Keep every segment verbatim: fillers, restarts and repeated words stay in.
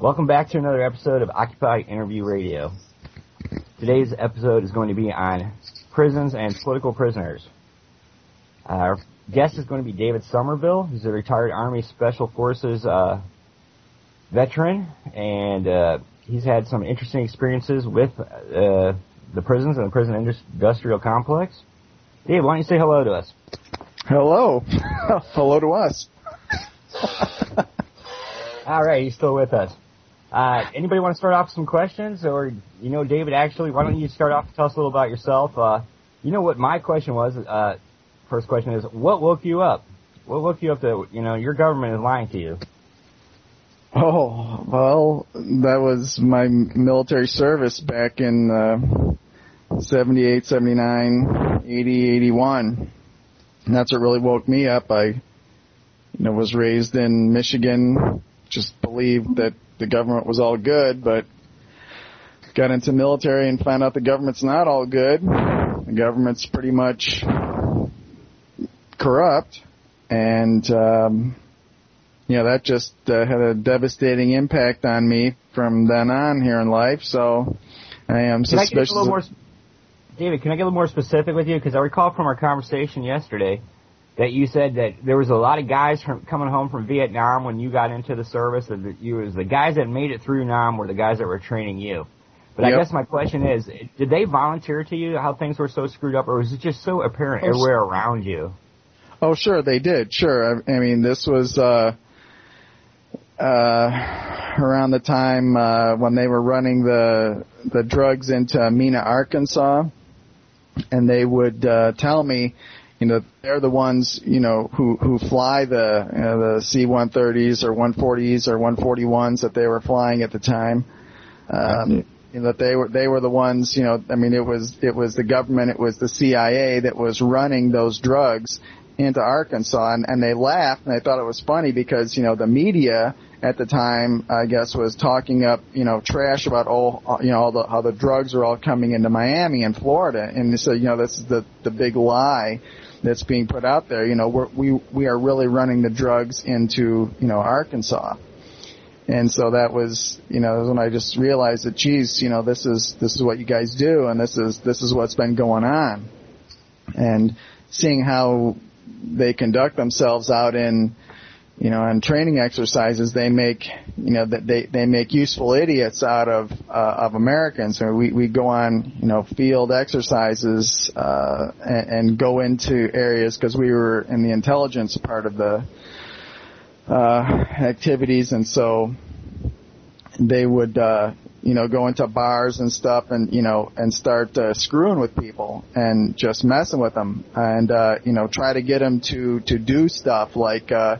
Welcome back to another episode of Occupy Interview Radio. Today's episode is going to be on prisons and political prisoners. Our guest is going to be David Somerville, who's a retired Army Special Forces uh, veteran, and uh, he's had some interesting experiences with uh, the prisons and the prison industrial complex. Dave, why don't you say hello to us? Hello. Hello to us. All right, he's still with us. Uh, anybody want to start off with some questions? Or, you know, David, actually, why don't you start off and tell us a little about yourself? Uh, you know what my question was, uh, first question is, what woke you up? What woke you up that, you know, your government is lying to you? Oh, well, that was my military service back in uh, seventy-eight, seventy-nine, eighty, eighty-one. And that's what really woke me up. I, you know, was raised in Michigan, just believed that the government was all good, but got into military and found out the government's not all good. The government's pretty much corrupt, and um, you know, that just uh, had a devastating impact on me from then on here in life. So I am can suspicious. I more, David, can I get a little more specific with you? Because I recall from our conversation yesterday that you said that there was a lot of guys from coming home from Vietnam when you got into the service, and that you was the guys that made it through Nam were the guys that were training you. But yep. I guess my question is, did they volunteer to you how things were so screwed up, or was it just so apparent oh, everywhere sure. around you? Oh, sure, they did. Sure. I, I mean, this was uh, uh, around the time uh, when they were running the the drugs into Mena, Arkansas, and they would uh, tell me, you know, they're the ones, you know, who, who fly the you know, the C one thirties or one forties or one forty-ones that they were flying at the time. Um, you know, that they were they were the ones, you know, I mean, it was it was the government, it was the C I A that was running those drugs into Arkansas, and, and they laughed, and I thought it was funny because, you know, the media at the time, I guess, was talking up, you know, trash about all, you know, all the, how the drugs are all coming into Miami and Florida, and so, you know, this is the the big lie that's being put out there. You know, we're, we we are really running the drugs into, you know, Arkansas. And so that was, you know, when I just realized that, geez, you know, this is this is what you guys do, and this is this is what's been going on. And seeing how they conduct themselves out in, you know, on training exercises, they make, you know, that they they make useful idiots out of uh, of Americans. I mean, we we go on, you know, field exercises uh, and, and go into areas because we were in the intelligence part of the uh, activities, and so they would, uh, you know, go into bars and stuff, and you know, and start uh, screwing with people and just messing with them, and uh, you know, try to get them to to do stuff like. Uh,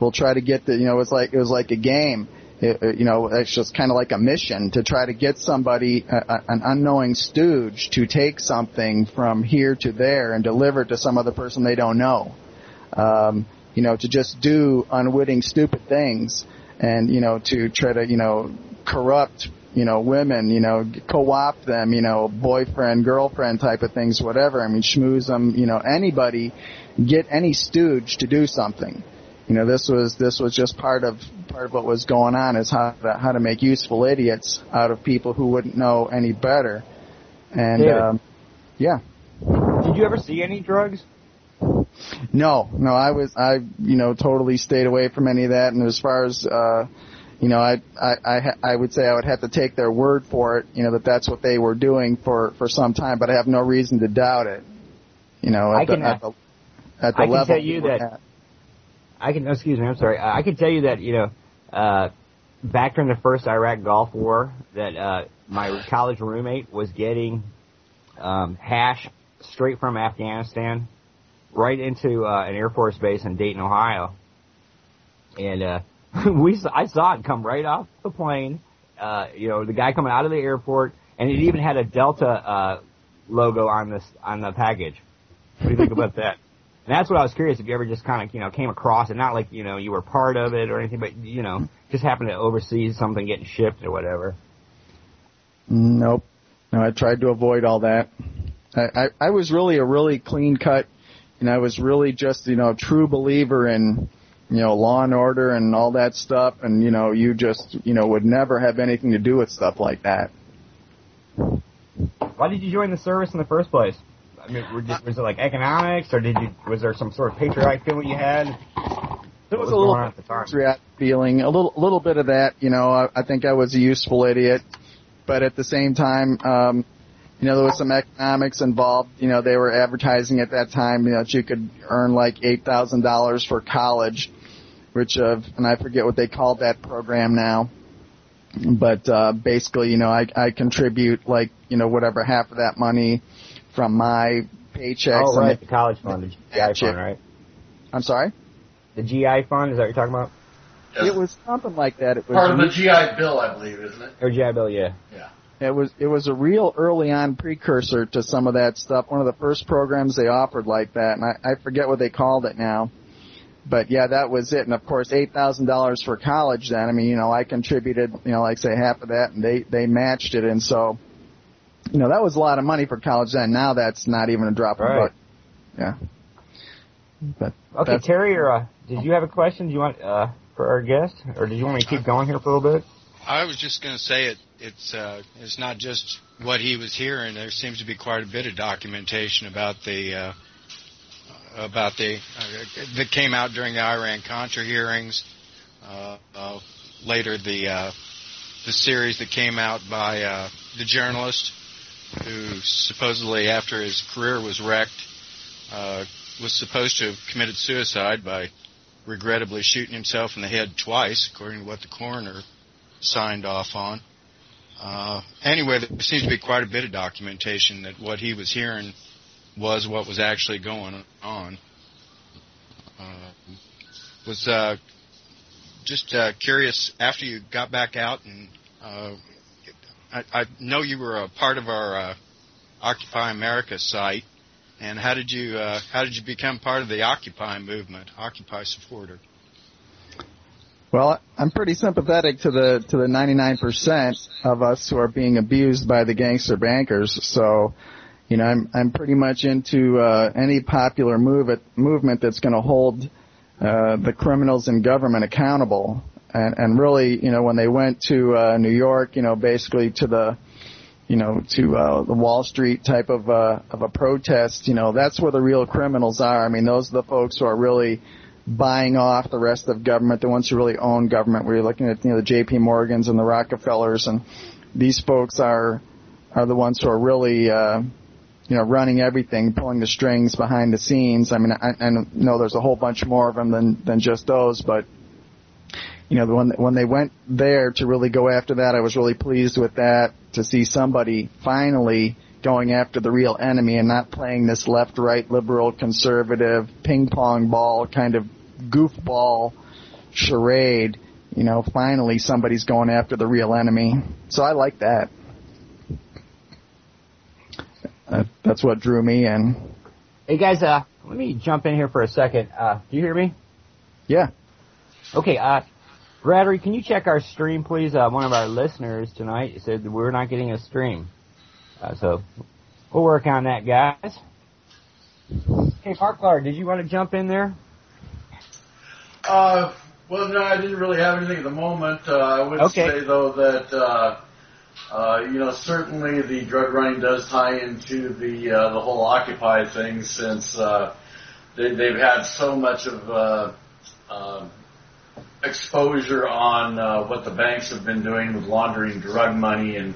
We'll try to get the, you know, it's like it was like a game, it, you know, it's just kind of like a mission to try to get somebody, a, an unknowing stooge, to take something from here to there and deliver it to some other person they don't know, um, you know, to just do unwitting stupid things, and you know, to try to, you know, corrupt, you know, women, you know, co-opt them, you know, boyfriend, girlfriend type of things, whatever. I mean, schmooze them, you know, anybody, get any stooge to do something. You know, this was this was just part of part of what was going on, is how to, how to make useful idiots out of people who wouldn't know any better. And David, um, yeah, did you ever see any drugs? No, no, I was I you know totally stayed away from any of that. And as far as uh, you know, I I I, I would say I would have to take their word for it. You know, that that's what they were doing for, for some time, but I have no reason to doubt it. You know, at I the, can at the, at the I level can tell you that. At. I can, excuse me, I'm sorry. I can tell you that, you know, uh, back during the first Iraq Gulf War, that uh, my college roommate was getting um, hash straight from Afghanistan right into uh, an Air Force base in Dayton, Ohio. And uh, we, I saw it come right off the plane, uh, you know, the guy coming out of the airport, and it even had a Delta uh, logo on this on the package. What do you think about that? And that's what I was curious, if you ever just kind of, you know, came across it, not like, you know, you were part of it or anything, but, you know, just happened to oversee something getting shipped or whatever. Nope. No, I tried to avoid all that. I, I, I was really a really clean cut, and I was really just, you know, a true believer in, you know, law and order and all that stuff, and, you know, you just, you know, would never have anything to do with stuff like that. Why did you join the service in the first place? I mean, were just, was it like economics, or did you, was there some sort of patriotic feeling you had? There was, was a little patriotic feeling, a little, little bit of that. You know, I, I think I was a useful idiot, but at the same time, um, you know, there was some economics involved. You know, they were advertising at that time, you know, that you could earn like eight thousand dollars for college, which of, and I forget what they called that program now. But, uh, basically, you know, I, I contribute like, you know, whatever half of that money from my paychecks. Oh, right. The college fund, the G I fund, right? I'm sorry? The G I fund, is that what you're talking about? Yes. It was something like that. It was part of the G I Bill, I believe, isn't it? Or G I Bill, yeah. Yeah. It was, it was a real early on precursor to some of that stuff. One of the first programs they offered like that, and I, I forget what they called it now. But yeah, that was it. And of course, eight thousand dollars for college then. I mean, you know, I contributed, you know, like say half of that, and they, they matched it. And so, you know, that was a lot of money for college then. Now that's not even a drop in the bucket. Yeah. But okay, Terry, or, uh, did you have a question? Do you want, uh, for our guest, or did you want me to keep going here for a little bit? I was just going to say it. It's uh, it's not just what he was hearing. There seems to be quite a bit of documentation about the uh, about the uh, that came out during the Iran-Contra hearings. Uh, uh, later, the uh, the series that came out by uh, the journalist who supposedly, after his career was wrecked, uh, was supposed to have committed suicide by regrettably shooting himself in the head twice, according to what the coroner signed off on. Uh, anyway, there seems to be quite a bit of documentation that what he was hearing was what was actually going on. Uh, was uh, just uh, curious, after you got back out, and uh, I, I know you were a part of our uh, Occupy America site, and how did you uh, how did you become part of the Occupy movement, Occupy supporter? Well, I'm pretty sympathetic to the to the ninety-nine percent of us who are being abused by the gangster bankers. So, you know, I'm I'm pretty much into uh, any popular move at, movement that's going to hold uh, the criminals in government accountable. And, and really, you know, when they went to uh, New York, you know, basically to the, you know, to uh, the Wall Street type of uh, of a protest, you know, that's where the real criminals are. I mean, those are the folks who are really buying off the rest of government, the ones who really own government. We're looking at, you know, the J P Morgans and the Rockefellers, and these folks are are the ones who are really, uh, you know, running everything, pulling the strings behind the scenes. I mean, I, I know there's a whole bunch more of them than, than just those, but, you know, when, when they went there to really go after that, I was really pleased with that, to see somebody finally going after the real enemy and not playing this left-right, liberal, conservative, ping-pong ball kind of goofball charade. You know, finally somebody's going after the real enemy. So I like that. Uh, that's what drew me in. Hey guys, uh, let me jump in here for a second. Uh, do you hear me? Yeah. Okay, uh, Bradley, can you check our stream, please? Uh, one of our listeners tonight said that we're not getting a stream. Uh, so we'll work on that, guys. Hey, Marklar, did you want to jump in there? Uh, well, no, I didn't really have anything at the moment. Uh, I would okay. say, though, that, uh, uh, you know, certainly the drug running does tie into the uh, the whole Occupy thing, since uh, they, they've had so much of uh, uh, exposure on uh, what the banks have been doing with laundering drug money, and,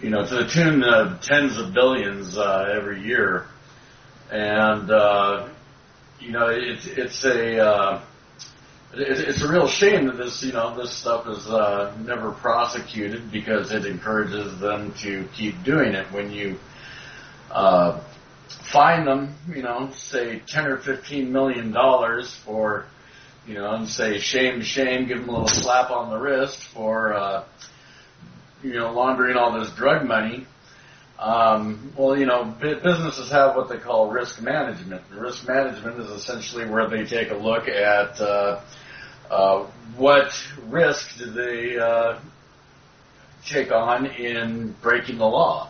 you know, to the tune of tens of billions uh, every year. And, uh, you know, it, it's a... Uh, It's a real shame that this, you know, this stuff is uh, never prosecuted, because it encourages them to keep doing it. When you uh, fine them, you know, say ten or fifteen million dollars for, you know, and say shame, shame, give them a little slap on the wrist for, uh, you know, laundering all this drug money. Um, well, you know, businesses have what they call risk management. Risk management is essentially where they take a look at uh, uh, what risk do they uh, take on in breaking the law.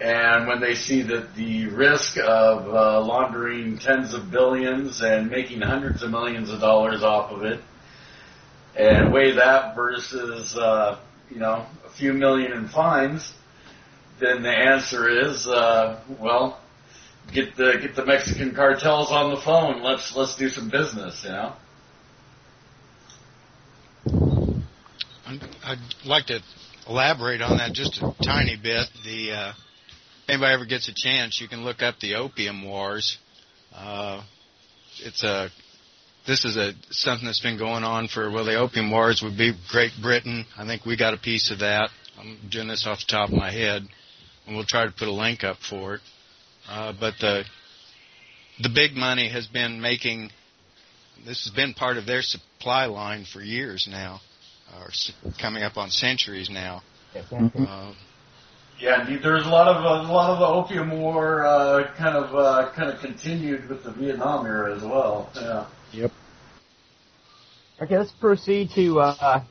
And when they see that the risk of uh, laundering tens of billions and making hundreds of millions of dollars off of it, and weigh that versus, uh, you know, a few million in fines, then the answer is, uh, well, get the get the Mexican cartels on the phone. Let's let's do some business, you know. I'd like to elaborate on that just a tiny bit. The uh, if anybody ever gets a chance, you can look up the Opium Wars. Uh, it's a This is a something that's been going on for, well, the Opium Wars would be Great Britain. I think we got a piece of that. I'm doing this off the top of my head, and we'll try to put a link up for it. Uh, but the the big money has been making, this has been part of their supply line for years now, or coming up on centuries now. Uh, yeah, there's a lot of a lot of the Opium War uh, kind of uh, kind of continued with the Vietnam era as well. Yeah. Yep. Okay, let's proceed to uh,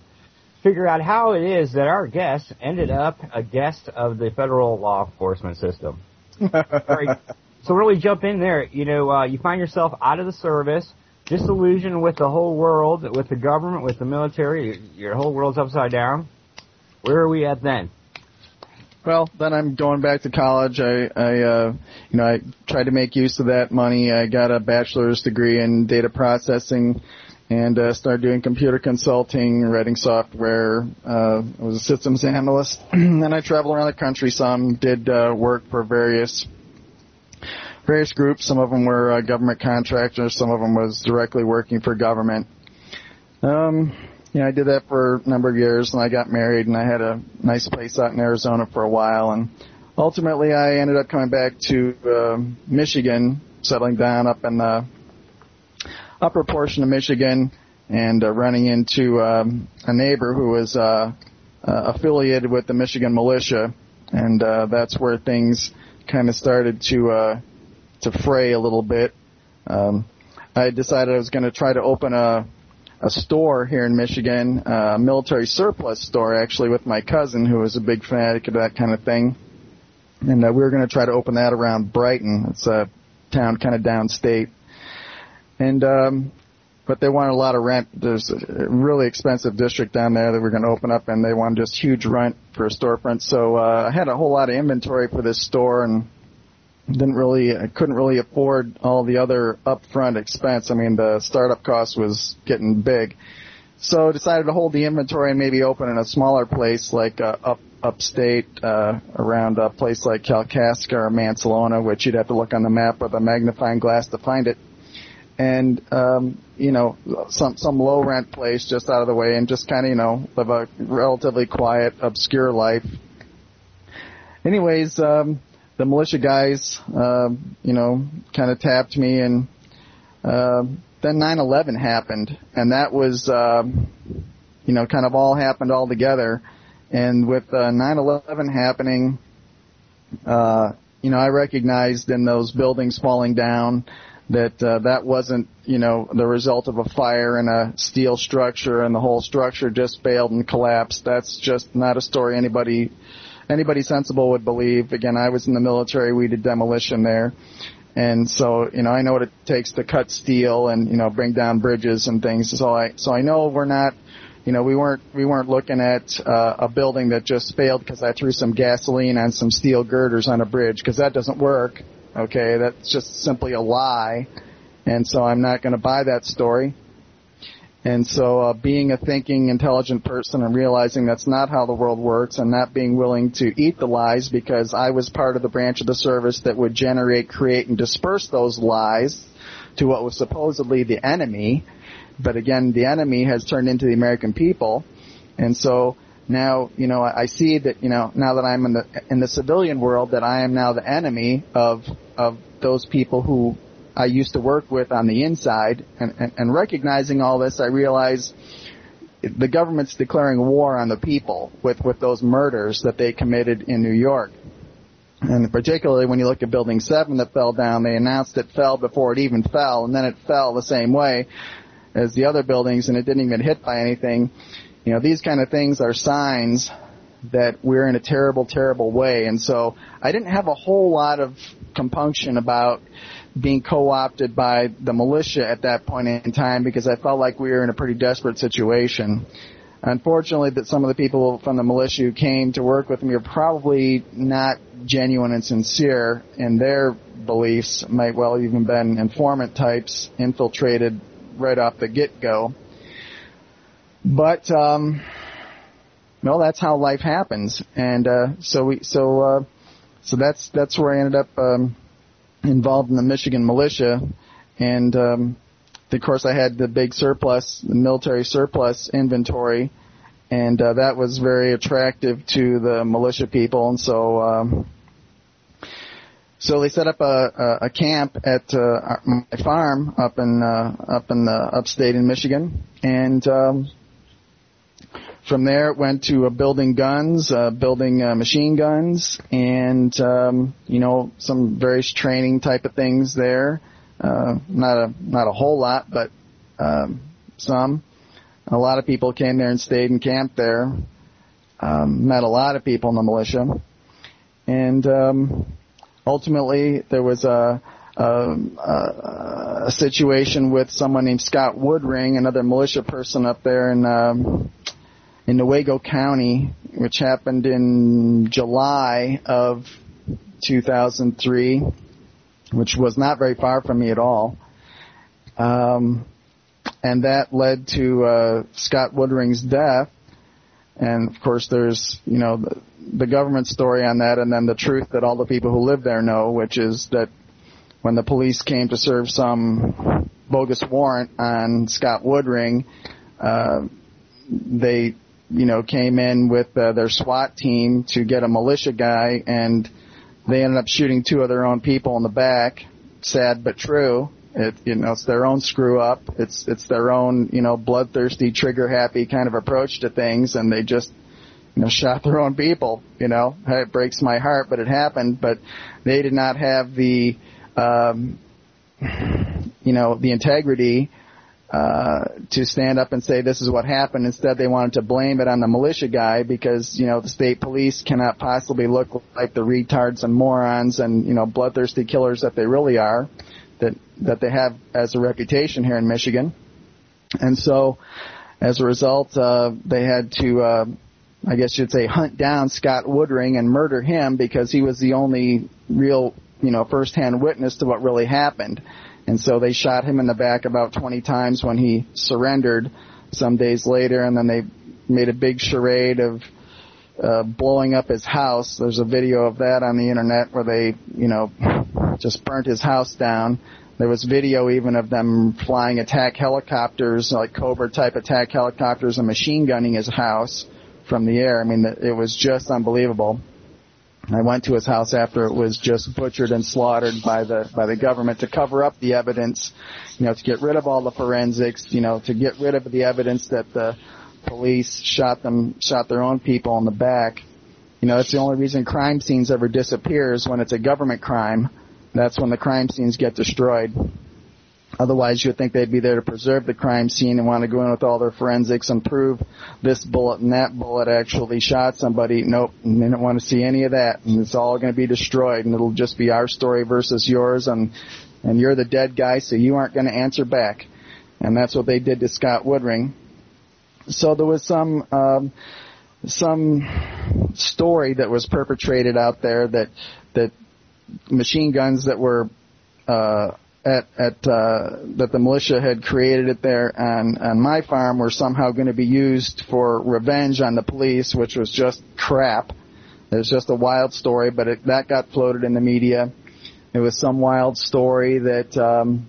figure out how it is that our guest ended up a guest of the federal law enforcement system. Right. So really jump in there. You know, uh, you find yourself out of the service, disillusioned with the whole world, with the government, with the military. Your whole world's upside down. Where are we at then? Well, then I'm going back to college. I, I, uh, you know, I tried to make use of that money. I got a bachelor's degree in data processing, and uh, started doing computer consulting, writing software. Uh, I was a systems analyst, and I traveled around the country. Some did uh, work for various, various groups. Some of them were uh, government contractors. Some of them was directly working for government. Um. Yeah, I did that for a number of years, and I got married, and I had a nice place out in Arizona for a while. And ultimately, I ended up coming back to uh, Michigan, settling down up in the upper portion of Michigan, and uh, running into um, a neighbor who was uh, uh, affiliated with the Michigan militia, and uh, that's where things kind of started to uh, to fray a little bit. Um, I decided I was going to try to open a a store here in Michigan, a military surplus store, actually, with my cousin, who was a big fanatic of that kind of thing. And uh, we were going to try to open that around Brighton. It's a town kind of downstate. And, um, but they wanted a lot of rent. There's a really expensive district down there that we're going to open up, and they wanted just huge rent for a storefront. So uh, I had a whole lot of inventory for this store, and Didn't really, I couldn't really afford all the other upfront expense. I mean, the startup cost was getting big, so I decided to hold the inventory and maybe open in a smaller place, like uh, up upstate, uh, around a place like Kalkaska or Mansalona, which you'd have to look on the map with a magnifying glass to find it, and um, you know, some some low rent place just out of the way, and just kind of, you know, live a relatively quiet, obscure life. Anyways. Um, The militia guys, uh, you know, kind of tapped me, and uh, then nine eleven happened, and that was, uh, you know, kind of all happened all together. And with uh, nine eleven happening, uh, you know, I recognized in those buildings falling down that uh, that wasn't, you know, the result of a fire in a steel structure, and the whole structure just failed and collapsed. That's just not a story anybody. Anybody sensible would believe. Again, I was in the military. We did demolition there. And so, you know, I know what it takes to cut steel and, you know, bring down bridges and things. So I, so I know we're not, you know, we weren't, we weren't looking at uh, a building that just failed because I threw some gasoline on some steel girders on a bridge, because that doesn't work. Okay. That's just simply a lie. And so I'm not going to buy that story. And so uh, being a thinking, intelligent person and realizing that's not how the world works, and not being willing to eat the lies, because I was part of the branch of the service that would generate, create, and disperse those lies to what was supposedly the enemy. But again, the enemy has turned into the American people. And so now, you know, I see that, you know, now that I'm in the in the civilian world, that I am now the enemy of of those people who I used to work with on the inside, and, and, and recognizing all this, I realize the government's declaring war on the people with, with those murders that they committed in New York. And particularly when you look at Building seven that fell down, they announced it fell before it even fell, and then it fell the same way as the other buildings, and it didn't even hit by anything. You know, these kind of things are signs that we're in a terrible, terrible way. And so I didn't have a whole lot of compunction about being co-opted by the militia at that point in time, because I felt like we were in a pretty desperate situation. Unfortunately, that some of the people from the militia who came to work with me are probably not genuine and sincere in their beliefs, might well even been informant types infiltrated right off the get-go. But, um, well, that's how life happens. And, uh, so we, so, uh, so that's, that's where I ended up, um, involved in the Michigan militia. And, um, of course I had the big surplus, the military surplus inventory. And, uh, that was very attractive to the militia people. And so, um, so they set up a, a, a camp at, uh, my farm up in, uh, up in the upstate in Michigan. And, um, from there, it went to uh, building guns, uh, building uh, machine guns, and, um, you know, some various training type of things there. Uh, not a not a whole lot, but um, some. A lot of people came there and stayed and camped there. Um, met a lot of people in the militia. And um, ultimately, there was a, a, a situation with someone named Scott Woodring, another militia person up there in um, in Owego County, which happened in July of two thousand three, which was not very far from me at all. Um, and that led to uh, Scott Woodring's death. And, of course, there's, you know, the, the government story on that, and then the truth that all the people who live there know, which is that when the police came to serve some bogus warrant on Scott Woodring, uh, they, you know, came in with uh, their SWAT team to get a militia guy, and they ended up shooting two of their own people in the back. Sad but true. It, you know, it's their own screw up. It's it's their own, you know, bloodthirsty, trigger happy kind of approach to things, and they just, you know, shot their own people. You know, it breaks my heart, but it happened. But they did not have the, um, you know, the integrity Uh, to stand up and say this is what happened. Instead, they wanted to blame it on the militia guy because, you know, the state police cannot possibly look like the retards and morons and, you know, bloodthirsty killers that they really are, that that they have as a reputation here in Michigan. And so, as a result, uh, they had to, uh, I guess you'd say, hunt down Scott Woodring and murder him because he was the only real, you know, first-hand witness to what really happened. And so they shot him in the back about twenty times when he surrendered some days later, and then they made a big charade of uh, blowing up his house. There's a video of that on the internet where they, you know, just burnt his house down. There was video even of them flying attack helicopters, like Cobra-type attack helicopters, and machine gunning his house from the air. I mean, it was just unbelievable. I went to his house after it was just butchered and slaughtered by the by the government to cover up the evidence, you know, to get rid of all the forensics, you know, to get rid of the evidence that the police shot them shot their own people in the back. You know, that's the only reason crime scenes ever disappears, when it's a government crime. That's when the crime scenes get destroyed. Otherwise, you would think they'd be there to preserve the crime scene and want to go in with all their forensics and prove this bullet and that bullet actually shot somebody. Nope, and they don't want to see any of that, and it's all going to be destroyed, and it'll just be our story versus yours, and and you're the dead guy, so you aren't going to answer back. And that's what they did to Scott Woodring. So there was some um, some story that was perpetrated out there that that machine guns that were uh, at, at uh, that the militia had created it there on, on my farm were somehow going to be used for revenge on the police, which was just crap. It was just a wild story, but it, that got floated in the media. It was some wild story that, um,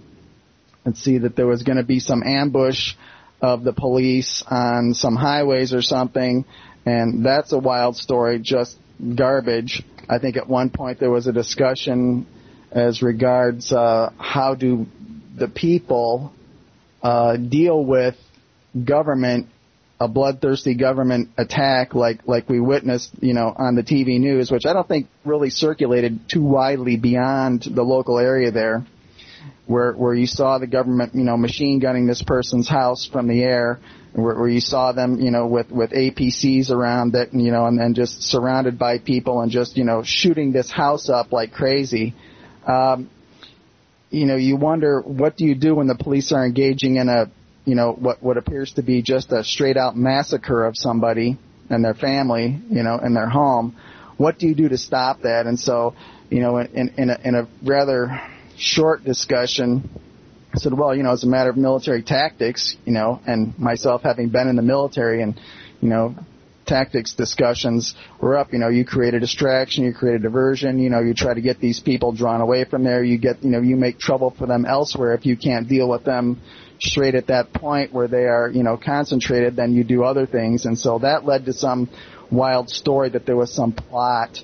let's see, that there was going to be some ambush of the police on some highways or something, and that's a wild story, just garbage. I think at one point there was a discussion as regards uh, how do the people uh, deal with government, a bloodthirsty government attack like, like we witnessed, you know, on the T V news, which I don't think really circulated too widely beyond the local area there, where where you saw the government, you know, machine gunning this person's house from the air where, where you saw them, you know, with, with A P Cs around that, you know, and then just surrounded by people and just, you know, shooting this house up like crazy. Um, you know, you wonder, what do you do when the police are engaging in a, you know, what, what appears to be just a straight out massacre of somebody and their family, you know, and their home? What do you do to stop that? And so, you know, in, in, a, in a rather short discussion, I said, well, you know, it's a matter of military tactics, you know, and myself having been in the military and, you know, tactics discussions were up. You know, you create a distraction, you create a diversion, you know, you try to get these people drawn away from there. You get, you know, you make trouble for them elsewhere. If you can't deal with them straight at that point where they are, you know, concentrated, then you do other things. And so that led to some wild story that there was some plot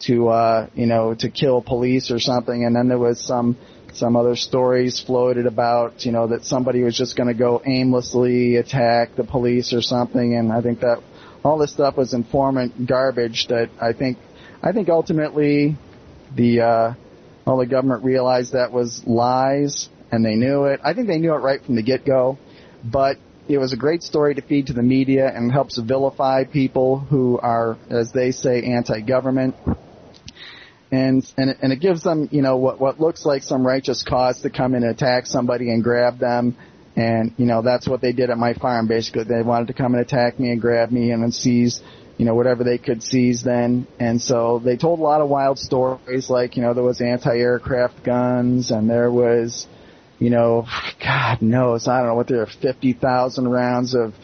to, uh, you know, to kill police or something. And then there was some, some other stories floated about, you know, that somebody was just going to go aimlessly attack the police or something. And I think that all this stuff was informant garbage that I think, I think ultimately the, uh, all the government realized that was lies, and they knew it. I think they knew it right from the get-go, but it was a great story to feed to the media and helps vilify people who are, as they say, anti-government. And, and, and it gives them, you know, what, what looks like some righteous cause to come and attack somebody and grab them. And, you know, that's what they did at my farm, basically. They wanted to come and attack me and grab me and then seize, you know, whatever they could seize then. And so they told a lot of wild stories, like, you know, there was anti-aircraft guns, and there was, you know, God knows, I don't know what there are, fifty thousand rounds of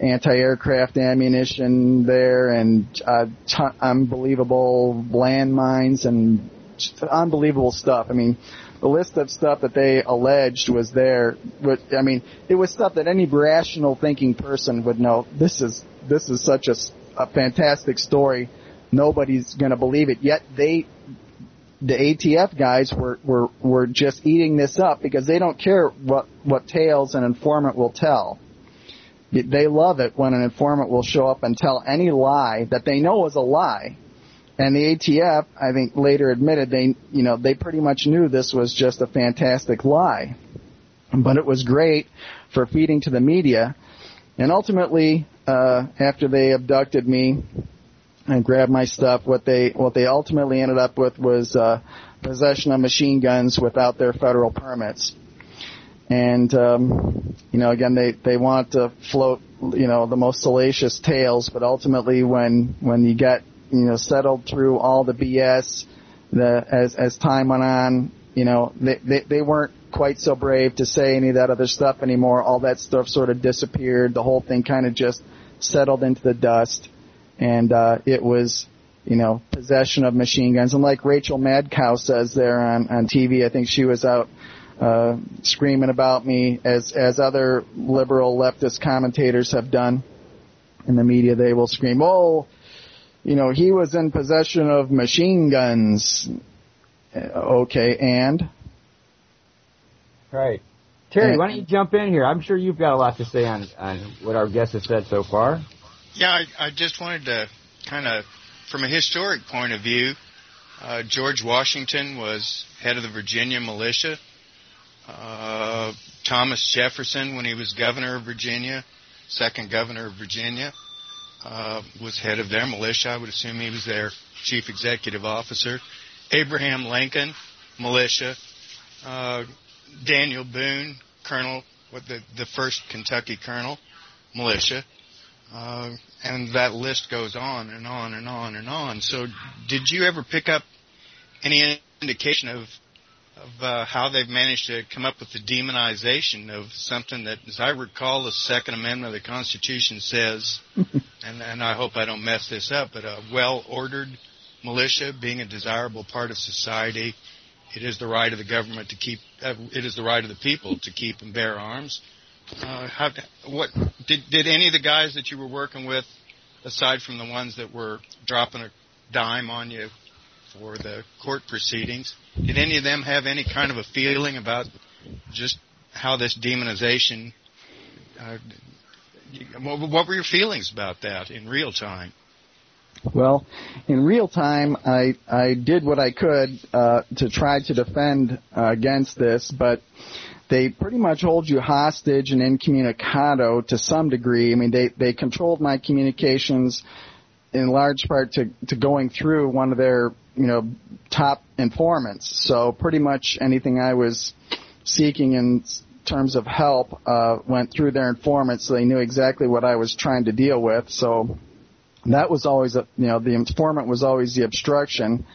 anti-aircraft ammunition there, and uh, t- unbelievable landmines and unbelievable stuff. I mean, the list of stuff that they alleged was there. I mean, it was stuff that any rational thinking person would know. This is this is such a, a fantastic story. Nobody's going to believe it. Yet they, the A T F guys, were, were, were just eating this up because they don't care what, what tales an informant will tell. They love it when an informant will show up and tell any lie that they know is a lie. And the A T F, I think, later admitted they, you know, they pretty much knew this was just a fantastic lie. But it was great for feeding to the media. And ultimately, uh, after they abducted me and grabbed my stuff, what they what they ultimately ended up with was uh, possession of machine guns without their federal permits. And, um, you know, again, they, they want to float, you know, the most salacious tales, but ultimately when, when you get, you know, settled through all the B S, the, as, as time went on, you know, they, they, they weren't quite so brave to say any of that other stuff anymore. All that stuff sort of disappeared. The whole thing kind of just settled into the dust. And, uh, it was, you know, possession of machine guns. And like Rachel Maddow says there on, on T V, I think she was out, Uh, screaming about me, as as other liberal leftist commentators have done in the media. They will scream, oh, you know, he was in possession of machine guns. Okay, and? Right. Terry, and, why don't you jump in here? I'm sure you've got a lot to say on, on what our guest has said so far. Yeah, I, I just wanted to kind of, from a historic point of view, uh, George Washington was head of the Virginia militia. Uh, Thomas Jefferson, when he was governor of Virginia, second governor of Virginia, uh, was head of their militia. I would assume he was their chief executive officer. Abraham Lincoln, militia. Uh, Daniel Boone, colonel, what the, the first Kentucky colonel, militia. Uh, and that list goes on and on and on and on. So did you ever pick up any indication of of uh, how they've managed to come up with the demonization of something that, as I recall, the Second Amendment of the Constitution says, and, and I hope I don't mess this up, but a well-ordered militia being a desirable part of society, it is the right of the government to keep, uh, it is the right of the people to keep and bear arms. Uh, how, what did, did any of the guys that you were working with, aside from the ones that were dropping a dime on you for the court proceedings, did any of them have any kind of a feeling about just how this demonization, uh, what were your feelings about that in real time? Well, in real time, I, I did what I could uh, to try to defend uh, against this, but they pretty much hold you hostage and incommunicado to some degree. I mean, they, they controlled my communications in large part to, to going through one of their, you know, top informants. So pretty much anything I was seeking in terms of help uh, went through their informants, so they knew exactly what I was trying to deal with. So that was always, a, you know, the informant was always the obstruction.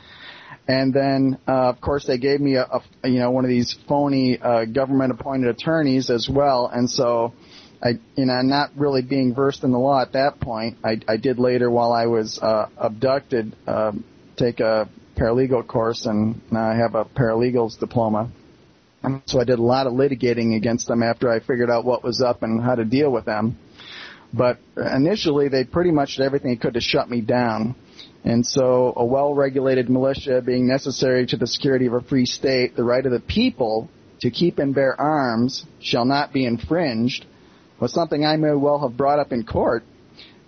And then, uh, of course, they gave me, a, a you know, one of these phony uh, government-appointed attorneys as well. And so, I, you know, not really being versed in the law at that point, I, I did later while I was uh, abducted uh, take a paralegal course, and now I have a paralegal's diploma. And so I did a lot of litigating against them after I figured out what was up and how to deal with them. But initially, they pretty much did everything they could to shut me down. And so a well-regulated militia being necessary to the security of a free state, the right of the people to keep and bear arms shall not be infringed, was something I may well have brought up in court,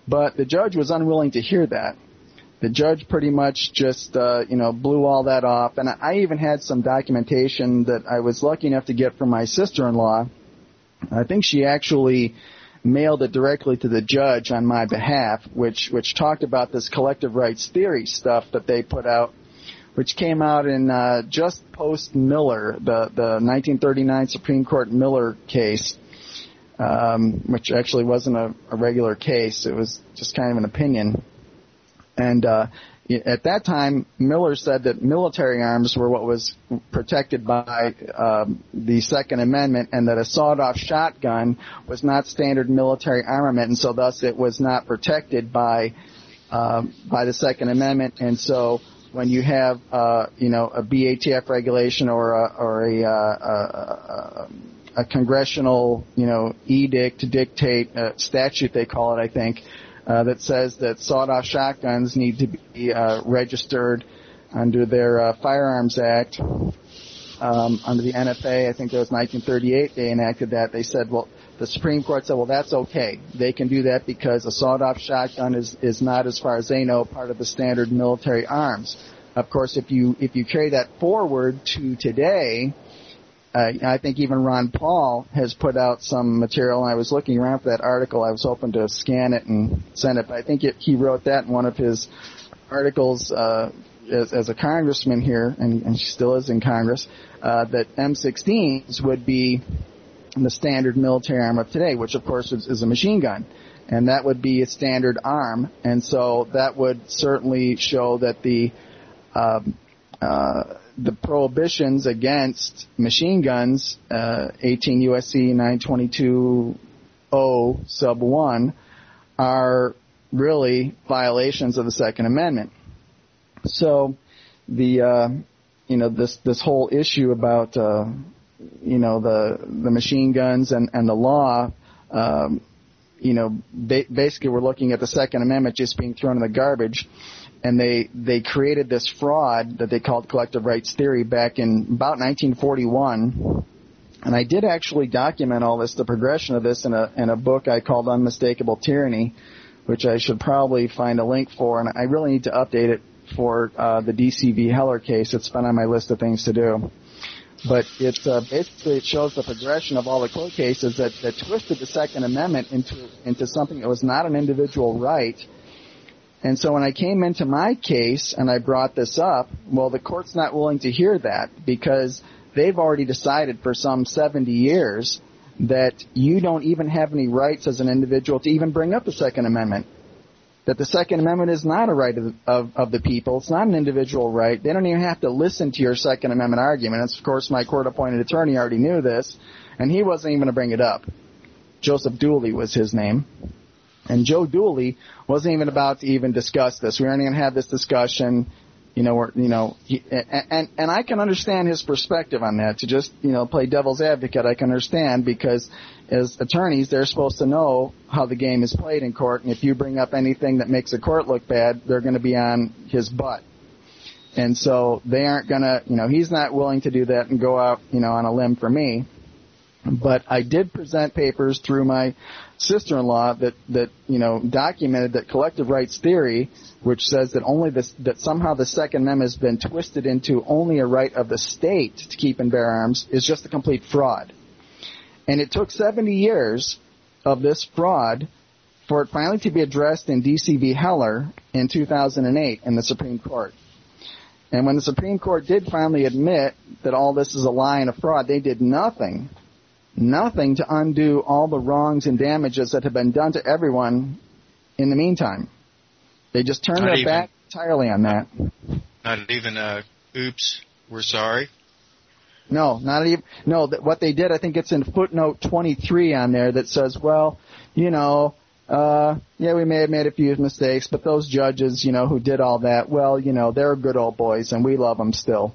but the judge was unwilling to hear that. The judge pretty much just, uh, you know, blew all that off. And I even had some documentation that I was lucky enough to get from my sister-in-law. I think she actually mailed it directly to the judge on my behalf, which which talked about this collective rights theory stuff that they put out, which came out in uh, just post-Miller, the, the nineteen thirty-nine Supreme Court Miller case, um, which actually wasn't a, a regular case. It was just kind of an opinion. And uh, at that time, Miller said that military arms were what was protected by um, the Second Amendment, and that a sawed-off shotgun was not standard military armament, and so thus it was not protected by um, by the Second Amendment. And so when you have uh, you know a B A T F regulation or a, or a, uh, a, a congressional you know edict to dictate uh, statute, they call it, I think. Uh, that says that sawed-off shotguns need to be uh, registered under their uh, Firearms Act. Um, under the N F A, I think that was nineteen thirty-eight, they enacted that. They said, well, the Supreme Court said, well, that's okay. They can do that because a sawed-off shotgun is, is not, as far as they know, part of the standard military arms. Of course, if you if you carry that forward to today, Uh, I think even Ron Paul has put out some material, and I was looking around for that article. I was hoping to scan it and send it, but I think it, he wrote that in one of his articles uh, as, as a congressman here, and, and he still is in Congress, uh, that M sixteens would be the standard military arm of today, which, of course, is, is a machine gun, and that would be a standard arm, and so that would certainly show that the uh, uh, the prohibitions against machine guns, uh, eighteen U S C nine twenty-two oh sub one, are really violations of the Second Amendment. So the, uh, you know, this, this whole issue about, uh, you know, the, the machine guns and, and the law, um, you know, ba- basically we're looking at the Second Amendment just being thrown in the garbage. And they, they created this fraud that they called collective rights theory back in about nineteen forty-one. And I did actually document all this, the progression of this, in a in a book I called Unmistakable Tyranny, which I should probably find a link for. And I really need to update it for uh, the D C v. Heller case. It's been on my list of things to do. But it's uh, basically it shows the progression of all the court cases that, that twisted the Second Amendment into into something that was not an individual right. And so when I came into my case and I brought this up, well, the court's not willing to hear that because they've already decided for some seventy years that you don't even have any rights as an individual to even bring up the Second Amendment, that the Second Amendment is not a right of, of, of the people. It's not an individual right. They don't even have to listen to your Second Amendment arguments. Of course, my court-appointed attorney already knew this, and he wasn't even going to bring it up. Joseph Dooley was his name. And Joe Dooley wasn't even about to even discuss this. We aren't going to have this discussion, you know. Or, you know, he, and and I can understand his perspective on that. To just, you know, play devil's advocate, I can understand, because as attorneys, they're supposed to know how the game is played in court. And if you bring up anything that makes the court look bad, they're going to be on his butt. And so they aren't going to, you know, he's not willing to do that and go out, you know, on a limb for me. But I did present papers through my sister-in-law that, that you know, documented that collective rights theory, which says that only this, that somehow the Second Amendment has been twisted into only a right of the state to keep and bear arms, is just a complete fraud. And it took seventy years of this fraud for it finally to be addressed in D C v. Heller in two thousand eight in the Supreme Court. And when the Supreme Court did finally admit that all this is a lie and a fraud, they did nothing. Nothing to undo all the wrongs and damages that have been done to everyone in the meantime. They just turned their back entirely on that. Not even, uh, oops, we're sorry? No, not even. No, that what they did, I think it's in footnote twenty-three on there that says, well, you know, uh, yeah, we may have made a few mistakes, but those judges, you know, who did all that, well, you know, they're good old boys and we love them still.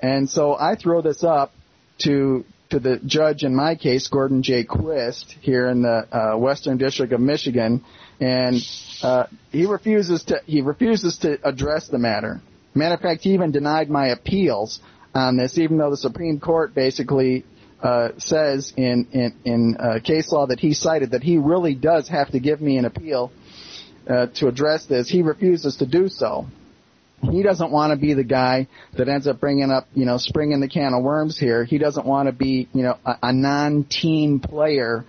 And so I throw this up to to the judge in my case, Gordon J. Quist, here in the uh, Western District of Michigan, and uh, he refuses to he refuses to address the matter. Matter of fact, he even denied my appeals on this, even though the Supreme Court basically uh, says in in, in uh, case law that he cited that he really does have to give me an appeal uh, to address this. He refuses to do so. He doesn't want to be the guy that ends up bringing up, you know, springing the can of worms here. He doesn't want to be, you know, a, a non-team player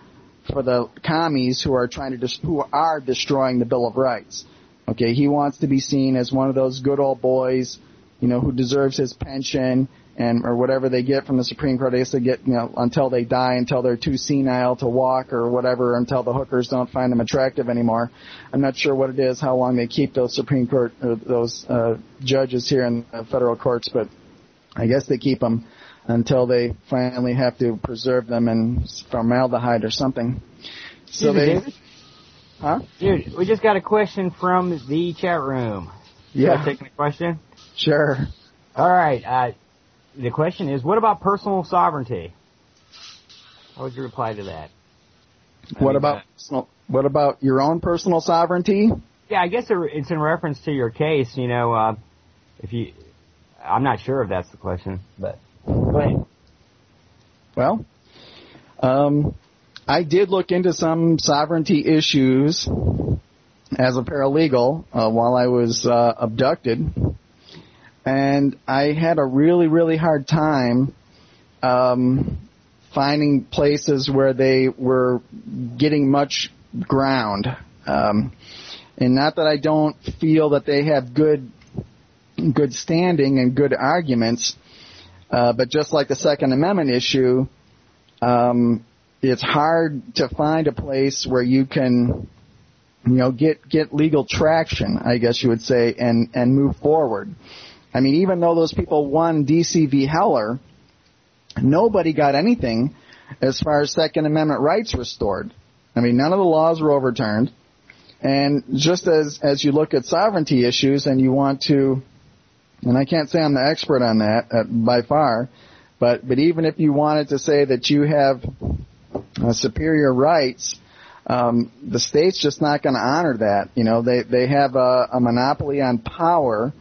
for the commies who are trying to dis- who are destroying the Bill of Rights. Okay, he wants to be seen as one of those good old boys, you know, who deserves his pension and or whatever they get from the Supreme Court. They used to get, you know, until they die, until they're too senile to walk or whatever, until the hookers don't find them attractive anymore. I'm not sure what it is, how long they keep those Supreme Court, or those uh, judges here in the federal courts, but I guess they keep them until they finally have to preserve them in formaldehyde or something. So Dude, they, David? Huh? Dude, we just got a question from the chat room. Yeah. Should I take my question? Sure. All right. Uh, The question is, what about personal sovereignty? How would you reply to that? I what mean, about uh, what about your own personal sovereignty? Yeah, I guess it's in reference to your case. You know, uh, if you, I'm not sure if that's the question, but go ahead. Well, um, I did look into some sovereignty issues as a paralegal uh, while I was uh, abducted. And I had a really, really hard time um, finding places where they were getting much ground. Um, and not that I don't feel that they have good good standing and good arguments, uh, but just like the Second Amendment issue, um, it's hard to find a place where you can, you know, get, get legal traction, I guess you would say, and, and move forward. I mean, even though those people won D C v. Heller, nobody got anything as far as Second Amendment rights restored. I mean, none of the laws were overturned. And just as, as you look at sovereignty issues and you want to, and I can't say I'm the expert on that uh, by far, but, but even if you wanted to say that you have uh, superior rights, um, the state's just not going to honor that. You know, they, they have a, a monopoly on power.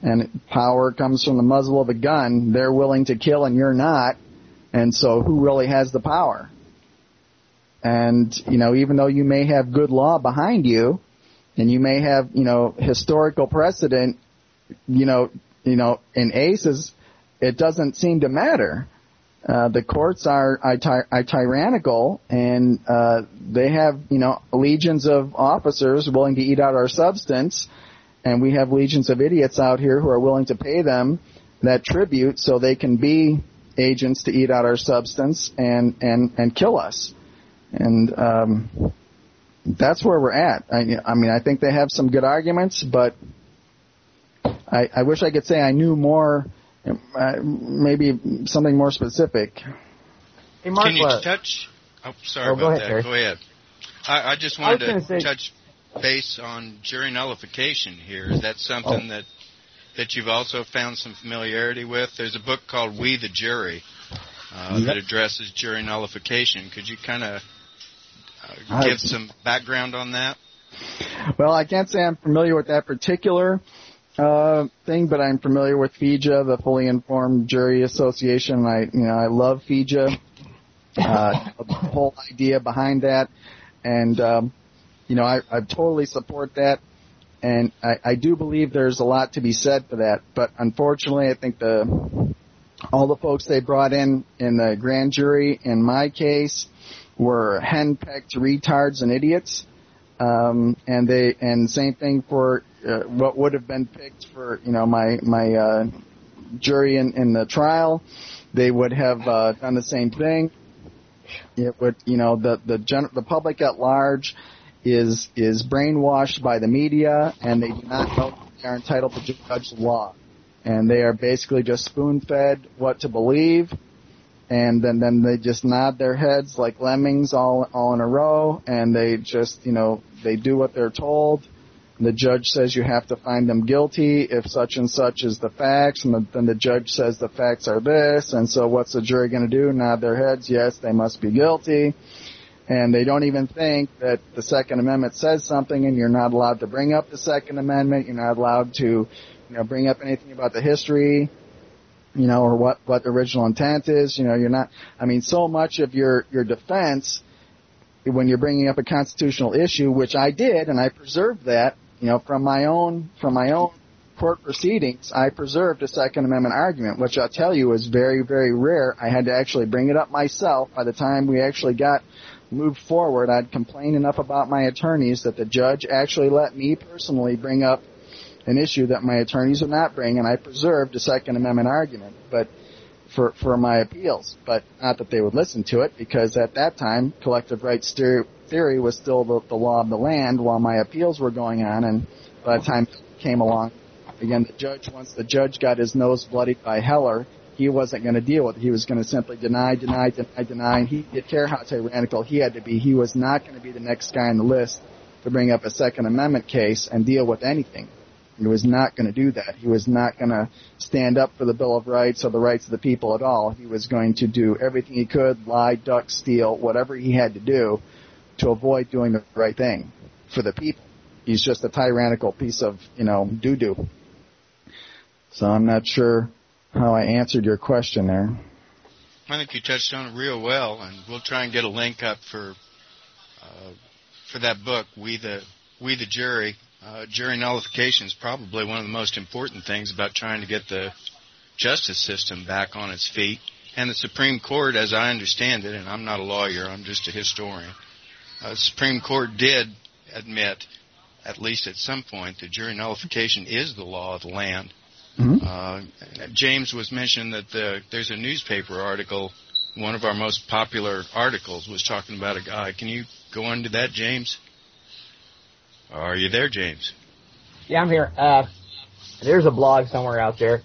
And power comes from the muzzle of a gun. They're willing to kill and you're not. And so who really has the power? And, you know, even though you may have good law behind you and you may have, you know, historical precedent, you know, you know, in A C Es, it doesn't seem to matter. Uh, the courts are, are, ty- are tyrannical and, uh, they have, you know, legions of officers willing to eat out our substance. And we have legions of idiots out here who are willing to pay them that tribute so they can be agents to eat out our substance and, and, and kill us. And um, that's where we're at. I, I mean, I think they have some good arguments, but I, I wish I could say I knew more, uh, maybe something more specific. Hey, Mark, can you what? touch? Oh, sorry oh, about go ahead, that. Harry. Go ahead. I, I just wanted I to say- touch. Based on jury nullification here, is that something oh. that that you've also found some familiarity with? There's a book called We the Jury uh, yep. that addresses jury nullification. Could you kind of uh, give uh, some background on that? Well, I can't say I'm familiar with that particular uh, thing, but I'm familiar with FIJA, the Fully Informed Jury Association. I, you know, I love FIJA. uh, the whole idea behind that. And, um, you know, I, I totally support that. And I, I do believe there's a lot to be said for that. But unfortunately, I think the all the folks they brought in in the grand jury in my case were henpecked retards and idiots. Um, and they and same thing for uh, what would have been picked for, you know, my my uh, jury in, in the trial. They would have uh, done the same thing. It would, you know, the the gen- the public at large is is brainwashed by the media, and they do not know they are entitled to judge the law, and they are basically just spoon-fed what to believe, and then then they just nod their heads like lemmings all all in a row, and they just, you know, they do what they're told. The judge says you have to find them guilty if such and such is the facts, and the, then the judge says the facts are this, and so what's the jury going to do? Nod their heads, yes, they must be guilty. And they don't even think that the Second Amendment says something, and you're not allowed to bring up the Second Amendment. You're not allowed to, you know, bring up anything about the history, you know, or what, what the original intent is. You know, you're not, I mean, so much of your, your defense when you're bringing up a constitutional issue, which I did, and I preserved that, you know, from my own, from my own court proceedings, I preserved a Second Amendment argument, which I'll tell you is very, very rare. I had to actually bring it up myself. By the time we actually got moved forward, I'd complained enough about my attorneys that the judge actually let me personally bring up an issue that my attorneys would not bring, and I preserved a Second Amendment argument, but for for my appeals, but not that they would listen to it, because at that time, collective rights theory was still the, the law of the land while my appeals were going on, and by the time it came along, again, the judge, once the judge got his nose bloodied by Heller, he wasn't going to deal with it. He was going to simply deny, deny, deny, deny, and he didn't care how tyrannical he had to be. He was not going to be the next guy on the list to bring up a Second Amendment case and deal with anything. He was not going to do that. He was not going to stand up for the Bill of Rights or the rights of the people at all. He was going to do everything he could, lie, duck, steal, whatever he had to do to avoid doing the right thing for the people. He's just a tyrannical piece of, you know, doo-doo. So I'm not sure how I answered your question there. I think you touched on it real well, and we'll try and get a link up for uh, for that book, We the We the Jury. Uh, jury nullification is probably one of the most important things about trying to get the justice system back on its feet. And the Supreme Court, as I understand it, and I'm not a lawyer, I'm just a historian, uh, the Supreme Court did admit, at least at some point, that jury nullification is the law of the land. Mm-hmm. Uh, James was mentioning that the, there's a newspaper article, one of our most popular articles was talking about a guy. Can you go into that, James? Are you there, James? Yeah, I'm here. Uh, there's a blog somewhere out there,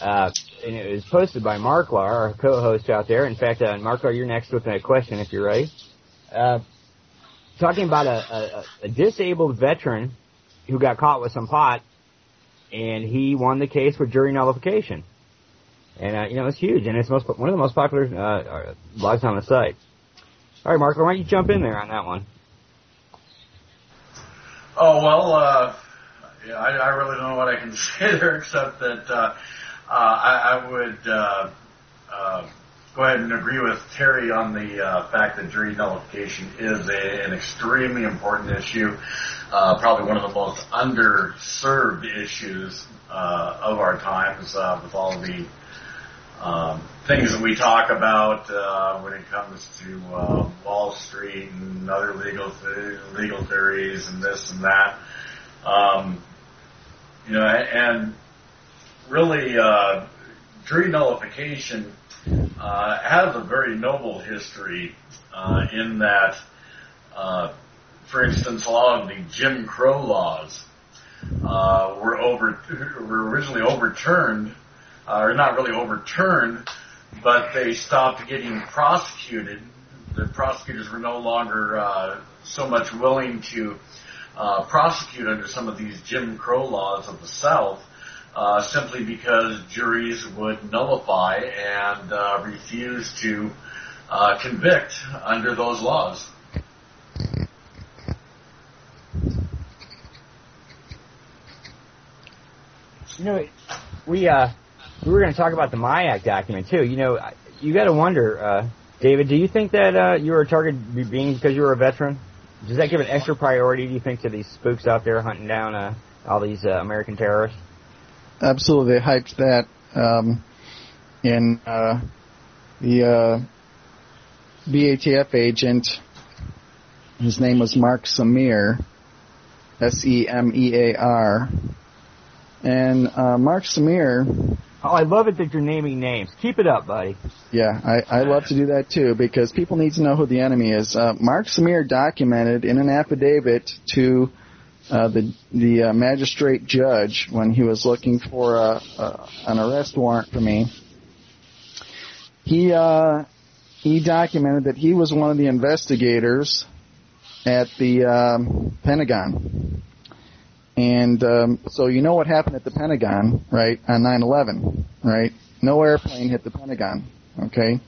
uh, and it was posted by Marklar, our co-host out there. In fact, uh, Marklar, you're next with a question if you're ready. Uh, talking about a, a, a disabled veteran who got caught with some pot, and he won the case for jury nullification. And, uh, you know, it's huge, and it's most, one of the most popular uh, blogs on the site. All right, Mark, why don't you jump in there on that one? Oh, well, uh, yeah, I, I really don't know what I can say there, except that uh, uh, I, I would uh, uh, go ahead and agree with Terry on the uh, fact that jury nullification is a, an extremely important issue. Uh, probably one of the most underserved issues uh, of our times uh, with all the um, things that we talk about uh, when it comes to uh, Wall Street and other legal th- legal theories and this and that. Um, you know, and really, uh, jury nullification uh, has a very noble history uh, in that. Uh, For instance, a lot of the Jim Crow laws uh, were over were originally overturned, uh, or not really overturned, but they stopped getting prosecuted. The prosecutors were no longer uh, so much willing to uh, prosecute under some of these Jim Crow laws of the South, uh, simply because juries would nullify and uh, refuse to uh, convict under those laws. You know, we uh, we were going to talk about the M I A C document too. You know, you got to wonder uh, David, do you think that uh, you were a target being because you were a veteran? Does that give an extra priority, do you think, to these spooks out there hunting down uh, all these uh, American terrorists? Absolutely. They hyped that um, in uh, the uh, B A T F agent. His name was Mark Samir, S E M E A R. And uh, Mark Samir... Oh, I love it that you're naming names. Keep it up, buddy. Yeah, I, I love to do that, too, because people need to know who the enemy is. Uh, Mark Samir documented in an affidavit to uh, the the uh, magistrate judge when he was looking for a, a, an arrest warrant for me. He, uh, he documented that he was one of the investigators at the um, Pentagon. And um, so you know what happened at the Pentagon, right, on nine eleven, right? No airplane hit the Pentagon, okay?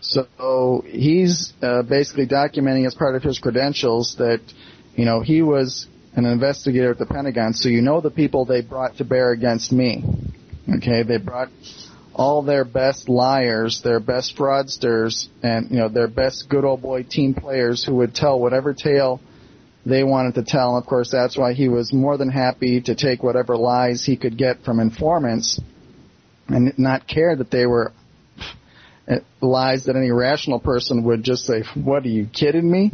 So he's uh, basically documenting as part of his credentials that, you know, he was an investigator at the Pentagon. So you know the people they brought to bear against me, okay? They brought all their best liars, their best fraudsters, and, you know, their best good old boy team players who would tell whatever tale they wanted to tell. Of course, that's why he was more than happy to take whatever lies he could get from informants and not care that they were lies that any rational person would just say, what, are you kidding me?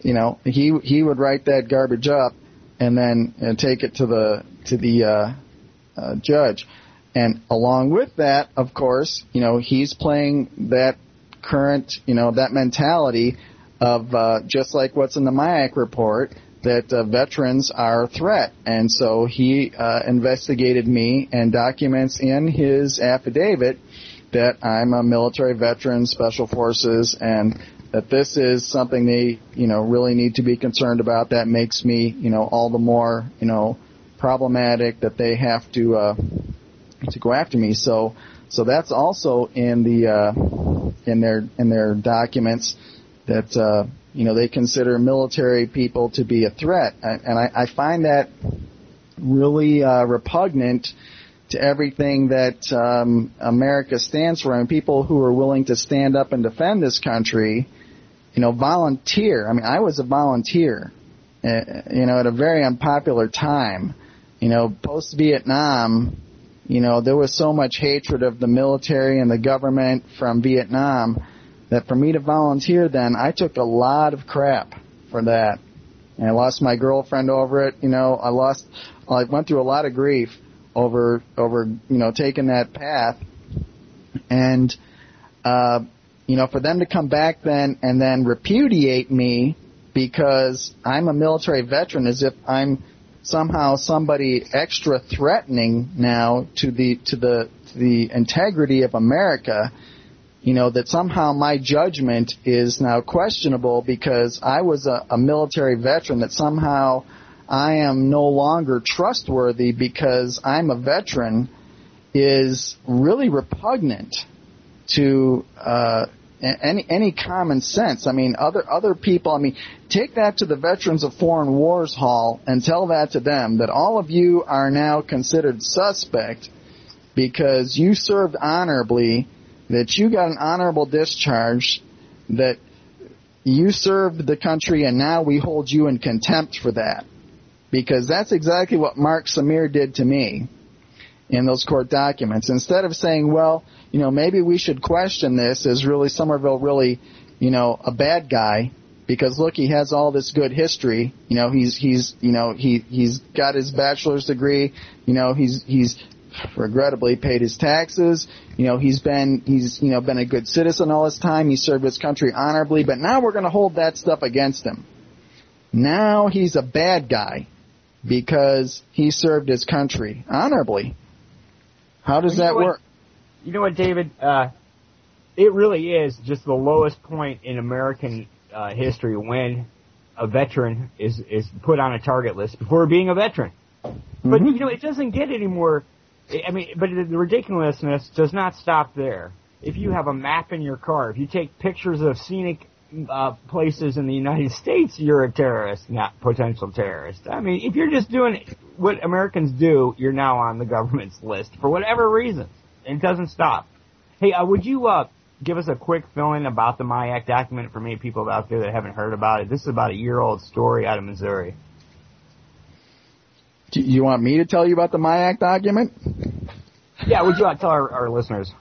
You know, he he would write that garbage up and then uh, take it to the to the uh, uh, judge. And along with that, of course, you know, he's playing that current, you know, that mentality of uh, just like what's in the M I A C report, that uh, veterans are a threat. And so he uh, investigated me and documents in his affidavit that I'm a military veteran, special forces, and that this is something they, you know, really need to be concerned about. That makes me, you know, all the more, you know, problematic that they have to uh, to go after me. So, so that's also in the uh, in their in their documents. That, uh, you know, they consider military people to be a threat. And I, I find that really uh, repugnant to everything that um, America stands for. I mean, people who are willing to stand up and defend this country, you know, volunteer. I mean, I was a volunteer, uh, you know, at a very unpopular time. You know, post-Vietnam, you know, there was so much hatred of the military and the government from Vietnam that for me to volunteer then, I took a lot of crap for that. And I lost my girlfriend over it, you know, I lost, I went through a lot of grief over, over, you know, taking that path. And, uh, you know, for them to come back then and then repudiate me because I'm a military veteran as if I'm somehow somebody extra threatening now to the, to the, to the integrity of America. You know, that somehow my judgment is now questionable because I was a, a military veteran, that somehow I am no longer trustworthy because I'm a veteran, is really repugnant to uh, any any common sense. I mean, other other people, I mean, take that to the Veterans of Foreign Wars Hall and tell that to them, that all of you are now considered suspect because you served honorably, that you got an honorable discharge, that you served the country, and now we hold you in contempt for that. Because that's exactly what Mark Samir did to me in those court documents. Instead of saying, well, you know, maybe we should question this, is really Somerville really, you know, a bad guy? Because, look, he has all this good history. You know, he's, he's you know, he, he's got his bachelor's degree. You know, he's he's... regrettably paid his taxes. You know, he's been he's you know been a good citizen all this time. He served his country honorably, but now we're going to hold that stuff against him. Now he's a bad guy because he served his country honorably. How does well, that work? What, you know what, David? Uh, it really is just the lowest point in American uh, history when a veteran is is put on a target list before being a veteran. Mm-hmm. But you know, it doesn't get any more. I mean, but the ridiculousness does not stop there. If you have a map in your car, if you take pictures of scenic uh, places in the United States, you're a terrorist, not potential terrorist. I mean, if you're just doing what Americans do, you're now on the government's list for whatever reason. It doesn't stop. Hey, uh, would you uh, give us a quick fill-in about the M I A C document for many people out there that haven't heard about it. This is about a year-old story out of Missouri. Do you want me to tell you about the M I A C document? Yeah, would you want to tell our, our listeners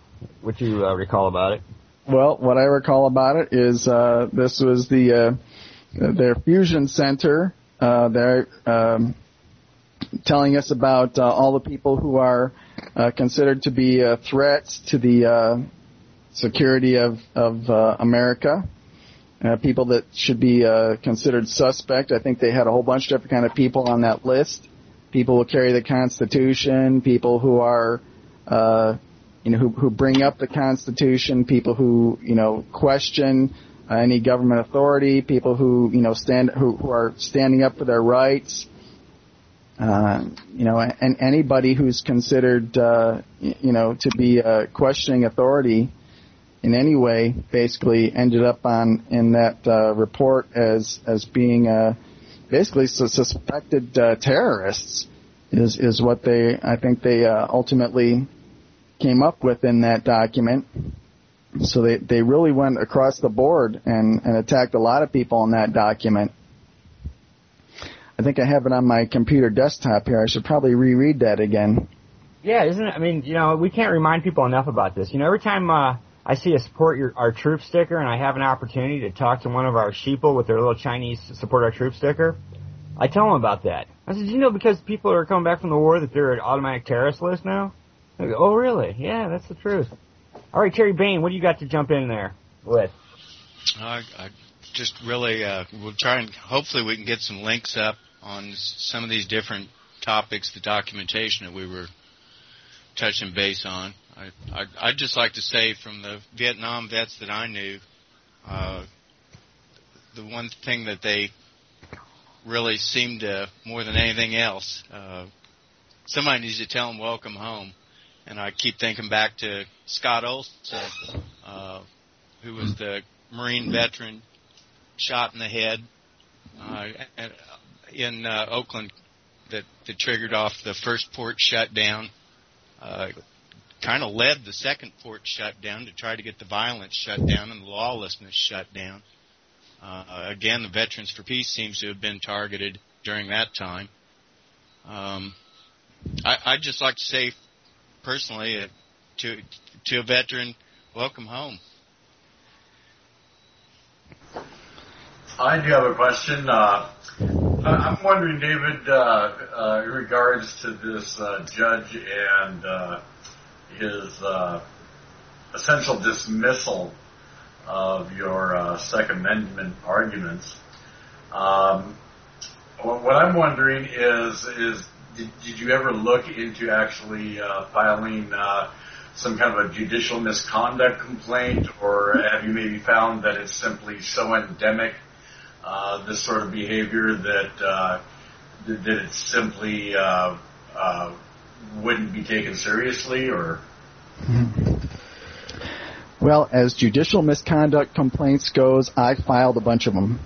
what you uh, recall about it? Well, what I recall about it is uh, this was the uh, their fusion center. Uh, they're um, telling us about uh, all the people who are uh, considered to be uh, threats to the uh, security of, of uh, America, uh, people that should be uh, considered suspect. I think they had a whole bunch of different kind of people on that list. People who carry the Constitution, people who are, uh, you know, who, who bring up the Constitution, people who, you know, question uh, any government authority, people who, you know, stand, who, who are standing up for their rights, uh, you know, and anybody who's considered, uh, you know, to be uh, questioning authority in any way, basically ended up on in that uh, report as as being a. Basically, so suspected uh, terrorists is is what they I think they uh, ultimately came up with in that document. So they, they really went across the board and, and attacked a lot of people in that document. I think I have it on my computer desktop here. I should probably reread that again. Yeah, isn't it? I mean, you know, we can't remind people enough about this. You know, every time uh, I see a support your, our troop sticker and I have an opportunity to talk to one of our sheeple with their little Chinese support our troop sticker, I tell them about that. I said, you know, because people are coming back from the war that they're an automatic terrorist list now? They go, oh, really? Yeah, that's the truth. All right, Terry Bain, what do you got to jump in there with? I, I just really uh, we'll try and hopefully we can get some links up on some of these different topics, the documentation that we were touching base on. I, I, I'd just like to say from the Vietnam vets that I knew, uh, the one thing that they really seemed to, more than anything else, uh, somebody needs to tell them welcome home. And I keep thinking back to Scott Olson, uh, who was the Marine veteran shot in the head uh, in uh, Oakland that, that triggered off the first port shutdown. Uh, kind of led the second port shutdown to try to get the violence shut down and the lawlessness shut down. Uh, again, the Veterans for Peace seems to have been targeted during that time. Um, I, I'd just like to say personally uh, to to a veteran, welcome home. I do have a question. Uh, I'm wondering, David, uh, uh, in regards to this uh, judge and uh, his uh, essential dismissal of your uh, Second Amendment arguments. Um, what I'm wondering is, is did, did you ever look into actually uh, filing uh, some kind of a judicial misconduct complaint, or have you maybe found that it's simply so endemic, uh, this sort of behavior, that uh, that it's simply uh, uh, wouldn't be taken seriously? Or well, as judicial misconduct complaints goes, I filed a bunch of them.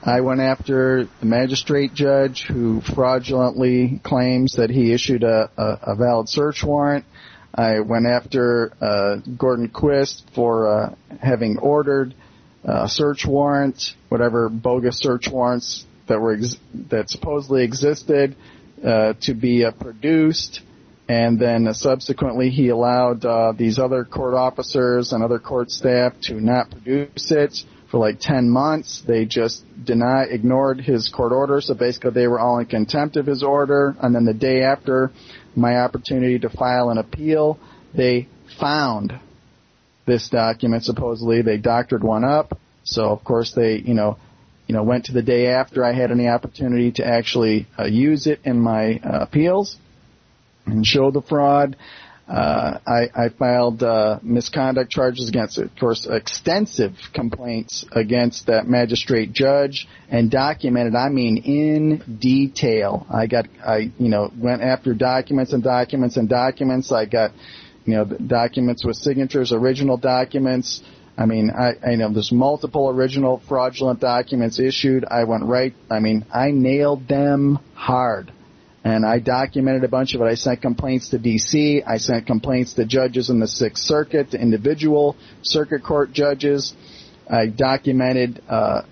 I went after the magistrate judge who fraudulently claims that he issued a, a, a valid search warrant. I went after uh, Gordon Quist for uh, having ordered a search warrant, whatever bogus search warrants that were ex- that supposedly existed uh, to be uh, produced. And then uh, subsequently he allowed uh, these other court officers and other court staff to not produce it for like ten months. They just denied, ignored his court order. So basically they were all in contempt of his order. And then the day after my opportunity to file an appeal, they found this document. Supposedly they doctored one up. So of course they, you know, you know, went to the day after I had any opportunity to actually uh, use it in my uh, appeals and show the fraud. Uh, I, I filed uh, misconduct charges against it. Of course, extensive complaints against that magistrate judge and documented, I mean, in detail. I got, I, you know, went after documents and documents and documents. I got, you know, documents with signatures, original documents. I mean, I, I know there's multiple original fraudulent documents issued. I went right, I mean, I nailed them hard. And I documented a bunch of it. I sent complaints to D C I sent complaints to judges in the Sixth Circuit, to individual circuit court judges. I documented uh,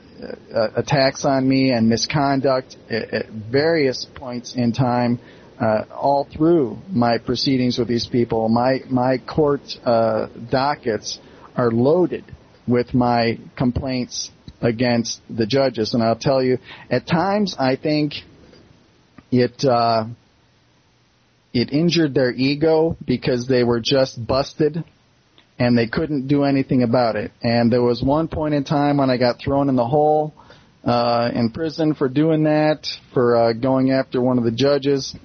attacks on me and misconduct at various points in time, uh, all through my proceedings with these people. My my court uh, dockets are loaded with my complaints against the judges. And I'll tell you, at times I think it uh, it injured their ego because they were just busted and they couldn't do anything about it. And there was one point in time when I got thrown in the hole uh, in prison for doing that, for uh, going after one of the judges.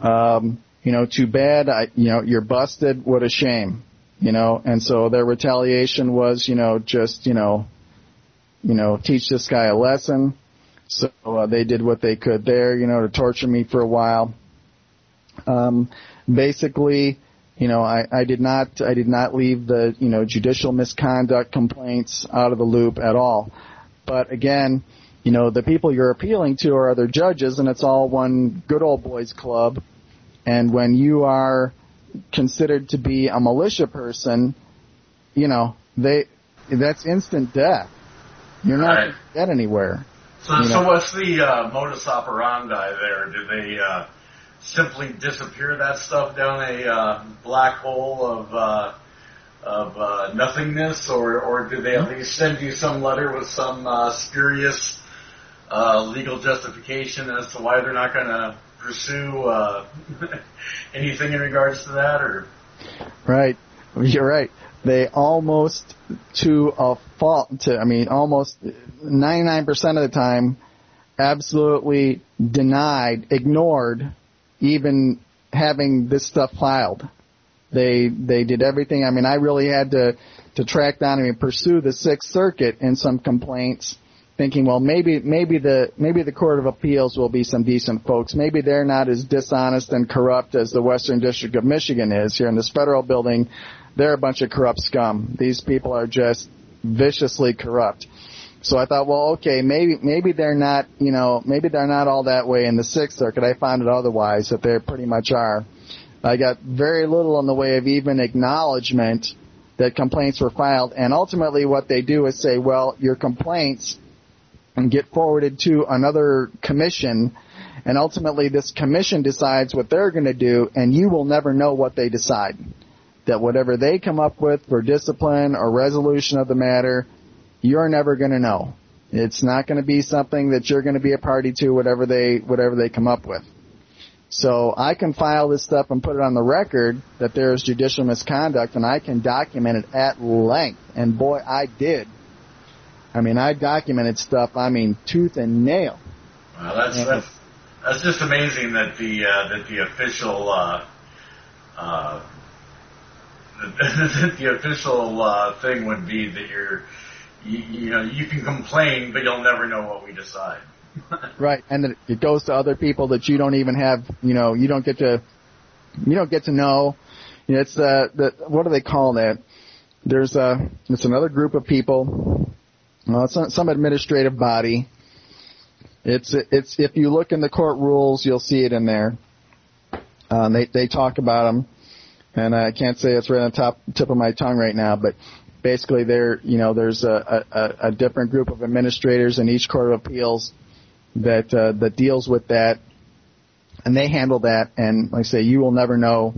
Um, you know, too bad. I, you know, you're busted. What a shame. You know, and so their retaliation was, you know, just, you know, you know, teach this guy a lesson. So uh, they did what they could there, you know, to torture me for a while. Um, basically, you know, I, I did not I did not leave the, you know, judicial misconduct complaints out of the loop at all. But again, you know, the people you're appealing to are other judges, and it's all one good old boys club. And when you are considered to be a militia person, you know, they that's instant death. You're not right. Dead anywhere. So, you know? So what's the uh, modus operandi there? Do they uh, simply disappear that stuff down a uh, black hole of uh, of uh, nothingness, or, or do they at least send you some letter with some uh, spurious uh, legal justification as to why they're not going to pursue uh, anything in regards to that? Or right, you're right. They almost to a fault, to, I mean, almost ninety-nine percent of the time absolutely denied, ignored even having this stuff filed. They they did everything. I mean, I really had to, to track down and pursue the Sixth Circuit in some complaints, thinking, well, maybe maybe the maybe the Court of Appeals will be some decent folks. Maybe they're not as dishonest and corrupt as the Western District of Michigan is here in this federal building. They're a bunch of corrupt scum. These people are just viciously corrupt. So I thought, well, okay, maybe maybe they're not, you know, maybe they're not all that way in the Sixth Circuit. I found it otherwise, that they pretty much are. I got very little in the way of even acknowledgement that complaints were filed. And ultimately what they do is say, well, your complaints get forwarded to another commission, and ultimately this commission decides what they're going to do, and you will never know what they decide. That whatever they come up with for discipline or resolution of the matter, you're never going to know. It's not going to be something that you're going to be a party to, whatever they whatever they come up with. So I can file this stuff and put it on the record that there is judicial misconduct, and I can document it at length. And boy, I did. I mean, I documented stuff, I mean, tooth and nail. Well, that's that's, that's just amazing that the uh, that the official. Uh, uh, the official uh, thing would be that you're, you, you know, you can complain, but you'll never know what we decide. Right, and it, it goes to other people that you don't even have, you know, you don't get to, you don't get to know. You know, it's uh, the what do they call that? There's a, it's another group of people, well, it's not some administrative body. It's it's if you look in the court rules, you'll see it in there. Um, they they talk about them. And I can't say it's right on the top tip of my tongue right now, but basically there, you know, there's a, a, a different group of administrators in each court of appeals that uh, that deals with that, and they handle that. And like I say, you will never know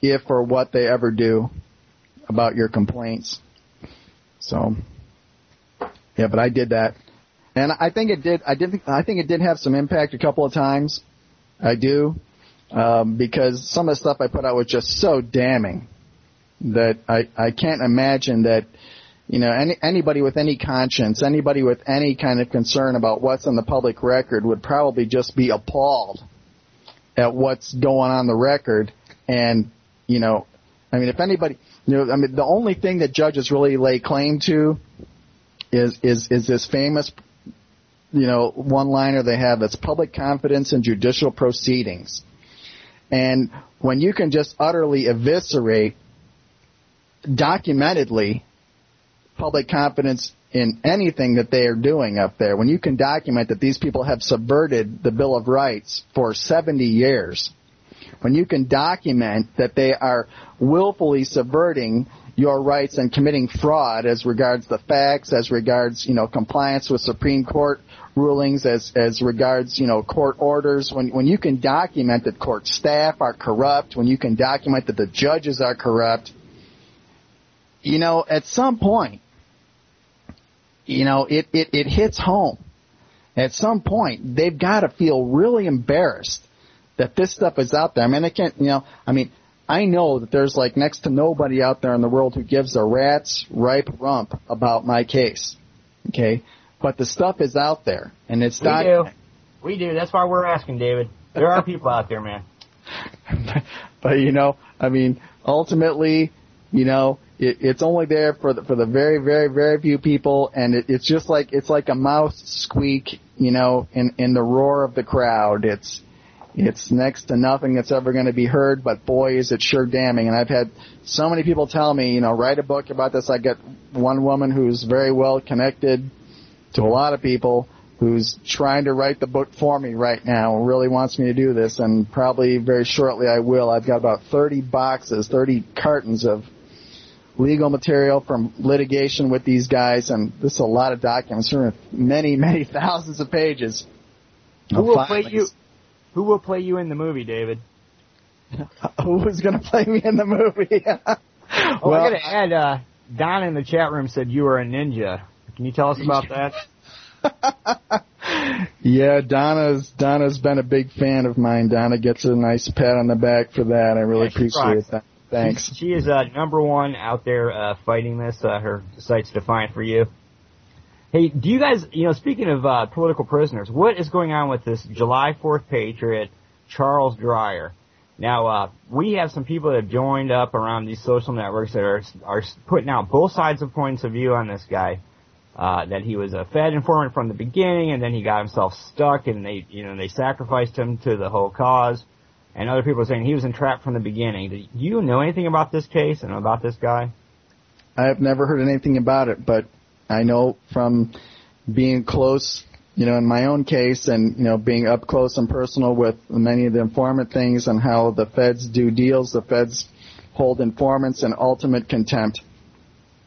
if or what they ever do about your complaints. So, yeah, but I did that, and I think it did. I did. I think it did have some impact a couple of times. I do. Um, because some of the stuff I put out was just so damning that I, I can't imagine that, you know, any, anybody with any conscience, anybody with any kind of concern about what's on the public record would probably just be appalled at what's going on the record. And, you know, I mean, if anybody, you know, I mean, the only thing that judges really lay claim to is, is, is this famous, you know, one-liner they have that's public confidence in judicial proceedings. And when you can just utterly eviscerate, documentedly, public confidence in anything that they are doing up there, when you can document that these people have subverted the Bill of Rights for seventy years, when you can document that they are willfully subverting your rights and committing fraud as regards the facts, as regards, you know, compliance with Supreme Court rulings, as, as regards, you know, court orders, when, when you can document that court staff are corrupt, when you can document that the judges are corrupt, you know, at some point, you know, it, it, it hits home. At some point, they've got to feel really embarrassed that this stuff is out there. I mean, I can't, you know, I mean, I know that there's like next to nobody out there in the world who gives a rat's ripe rump about my case, okay? But the stuff is out there, and it's not. We do. We do. That's why we're asking, David. There are people out there, man. but, but, you know, I mean, ultimately, you know, it, it's only there for the, for the very, very, very few people, and it, it's just like it's like a mouse squeak, you know, in, in the roar of the crowd. It's It's next to nothing that's ever going to be heard, but boy, is it sure damning. And I've had so many people tell me, you know, write a book about this. I got one woman who's very well connected to a lot of people who's trying to write the book for me right now and really wants me to do this, and probably very shortly I will. I've got about thirty boxes, thirty cartons of legal material from litigation with these guys, and this is a lot of documents, many, many thousands of pages. Who will play you? Who will play you in the movie, David? Who's going to play me in the movie? well, oh, I got to add, uh, Don in the chat room said you were a ninja. Can you tell us about that? yeah, Donna's Donna's been a big fan of mine. Donna gets a nice pat on the back for that. I really yeah, appreciate that. Thanks. She, she is uh, number one out there uh, fighting this. Uh, her site's Defiant for You. Hey, do you guys, you know, speaking of uh, political prisoners, what is going on with this July fourth Patriot, Charles Dreyer? Now, uh, we have some people that have joined up around these social networks that are are putting out both sides of points of view on this guy, uh, that he was a Fed informant from the beginning, and then he got himself stuck, and they, you know, they sacrificed him to the whole cause. And other people are saying he was entrapped from the beginning. Do you know anything about this case and about this guy? I have never heard anything about it, but I know from being close, you know, in my own case, and, you know, being up close and personal with many of the informant things and how the feds do deals, the feds hold informants in ultimate contempt.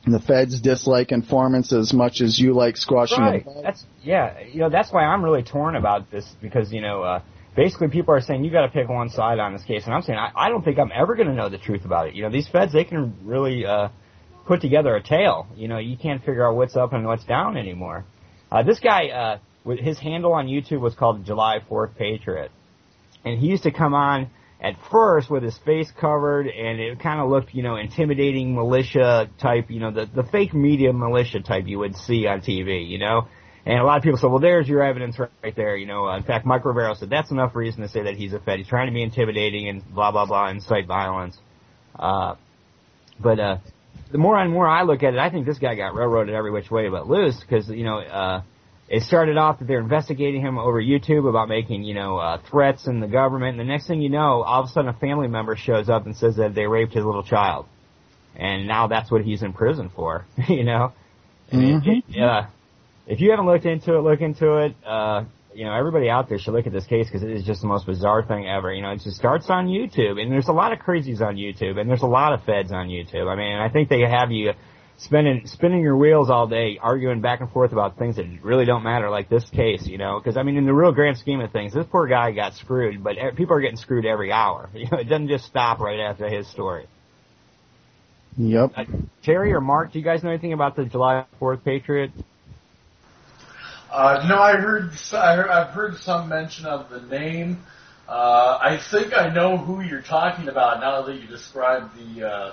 The feds dislike informants as much as you like squashing right. them. That's, yeah, you know, that's why I'm really torn about this, because, you know, uh, basically people are saying you got to pick one side on this case, and I'm saying I, I don't think I'm ever going to know the truth about it. You know, these feds, they can really uh, – put together a tale. You know, you can't figure out what's up and what's down anymore. Uh, this guy, uh, with his handle on YouTube was called July fourth Patriot. And he used to come on at first with his face covered, and it kind of looked, you know, intimidating militia type, you know, the, the fake media militia type you would see on T V, you know. And a lot of people said, well, there's your evidence right there, you know. Uh, in fact, Mike Rivero said that's enough reason to say that he's a Fed. He's trying to be intimidating and blah, blah, blah, incite violence. Uh, but, uh, the more and more I look at it, I think this guy got railroaded every which way but loose, because, you know, uh, it started off that they're investigating him over YouTube about making, you know, uh, threats in the government. And the next thing you know, all of a sudden a family member shows up and says that they raped his little child. And now that's what he's in prison for, you know. Mm-hmm. it, it, uh, if you haven't looked into it, look into it. Uh, you know, everybody out there should look at this case, because it is just the most bizarre thing ever. You know, it just starts on YouTube, and there's a lot of crazies on YouTube, and there's a lot of feds on YouTube. I mean, I think they have you spinning, spinning your wheels all day, arguing back and forth about things that really don't matter, like this case, you know, because, I mean, in the real grand scheme of things, this poor guy got screwed, but people are getting screwed every hour. You know, it doesn't just stop right after his story. Yep. Uh, Terry or Mark, do you guys know anything about the July fourth Patriot? Uh, no, I heard, I heard, I've heard some mention of the name. Uh, I think I know who you're talking about now that you described the, uh,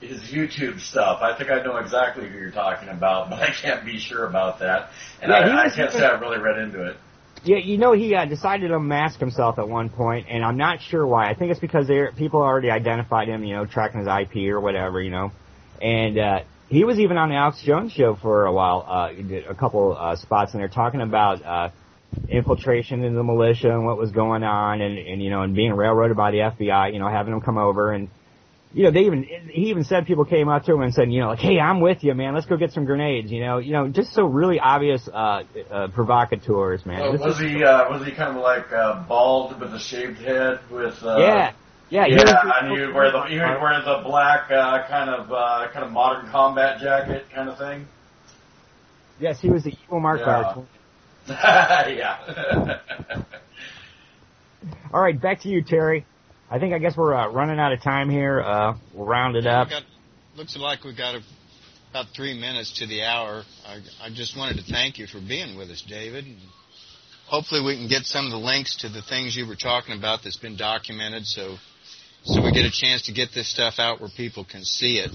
his YouTube stuff. I think I know exactly who you're talking about, but I can't be sure about that. And yeah, I, I can't say I've really read into it. Yeah, you know, he uh, decided to mask himself at one point, and I'm not sure why. I think it's because they people already identified him, you know, tracking his I P or whatever, you know. And, uh, he was even on the Alex Jones show for a while, uh, a couple uh, spots, and they're talking about uh, infiltration in the militia and what was going on, and, and you know, and being railroaded by the F B I, you know, having them come over, and you know, they even, he even said people came up to him and said, you know, like, hey, I'm with you, man. Let's go get some grenades, you know, you know, just so really obvious, uh, uh provocateurs, man. So was he, uh, was he kind of like, uh, bald with a shaved head with, uh, yeah. Yeah, yeah, and he would wear the he would wear the black uh, kind of uh, kind of modern combat jacket kind of thing. Yes, he was the evil Mark Barton. Yeah. yeah. All right, back to you, Terry. I think I guess we're uh, running out of time here. Uh, we'll round it yeah, up. Got, looks like we got a, about three minutes to the hour. I, I just wanted to thank you for being with us, David. Hopefully, we can get some of the links to the things you were talking about that's been documented, so. So we get a chance to get this stuff out where people can see it.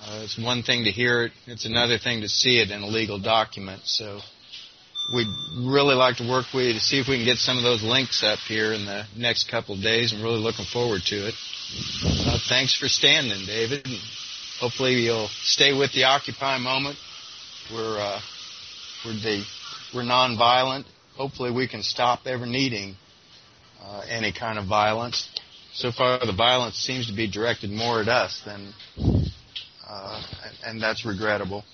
Uh, it's one thing to hear it. It's another thing to see it in a legal document. So we'd really like to work with you to see if we can get some of those links up here in the next couple of days. I'm really looking forward to it. Uh, thanks for standing, David. And hopefully you'll stay with the Occupy moment. We're, uh, we're, the, we're nonviolent. Hopefully we can stop ever needing uh, any kind of violence. So far, the violence seems to be directed more at us than, uh, and that's regrettable,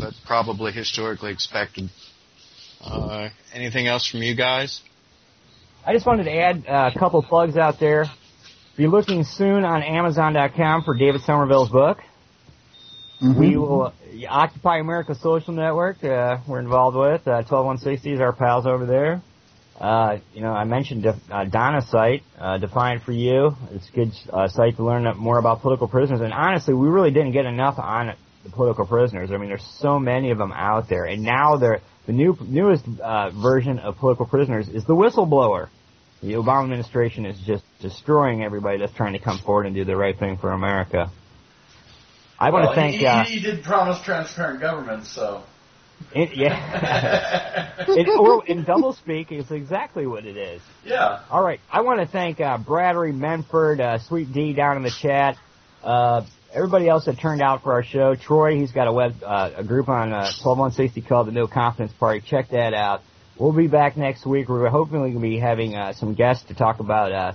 but probably historically expected. Uh, anything else from you guys? I just wanted to add uh, a couple plugs out there. Be looking soon on Amazon dot com for David Somerville's book. Mm-hmm. We will uh, Occupy America Social Network. Uh, we're involved with uh, twelve one sixty is our pals over there. Uh, you know, I mentioned def- uh, Donna's site, uh, Defiant for You. It's a good uh, site to learn more about political prisoners. And honestly, we really didn't get enough on the political prisoners. I mean, there's so many of them out there. And now the new newest uh, version of political prisoners is the whistleblower. The Obama administration is just destroying everybody that's trying to come forward and do the right thing for America. I want well, to thank... He, uh, he did promise transparent government, so... It, yeah, it, or in doublespeak, is exactly what it is. Yeah. All right. I want to thank uh, Bradley, Menford, uh, Sweet D down in the chat, uh, everybody else that turned out for our show. Troy, he's got a web uh, a group on uh, twelve one sixty called the No Confidence Party. Check that out. We'll be back next week. We're hoping we can be having uh, some guests to talk about uh,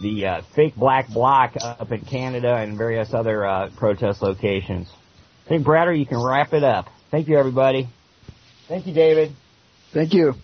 the uh, fake black bloc up in Canada and various other uh, protest locations. I think Bradley, you can wrap it up. Thank you, everybody. Thank you, David. Thank you.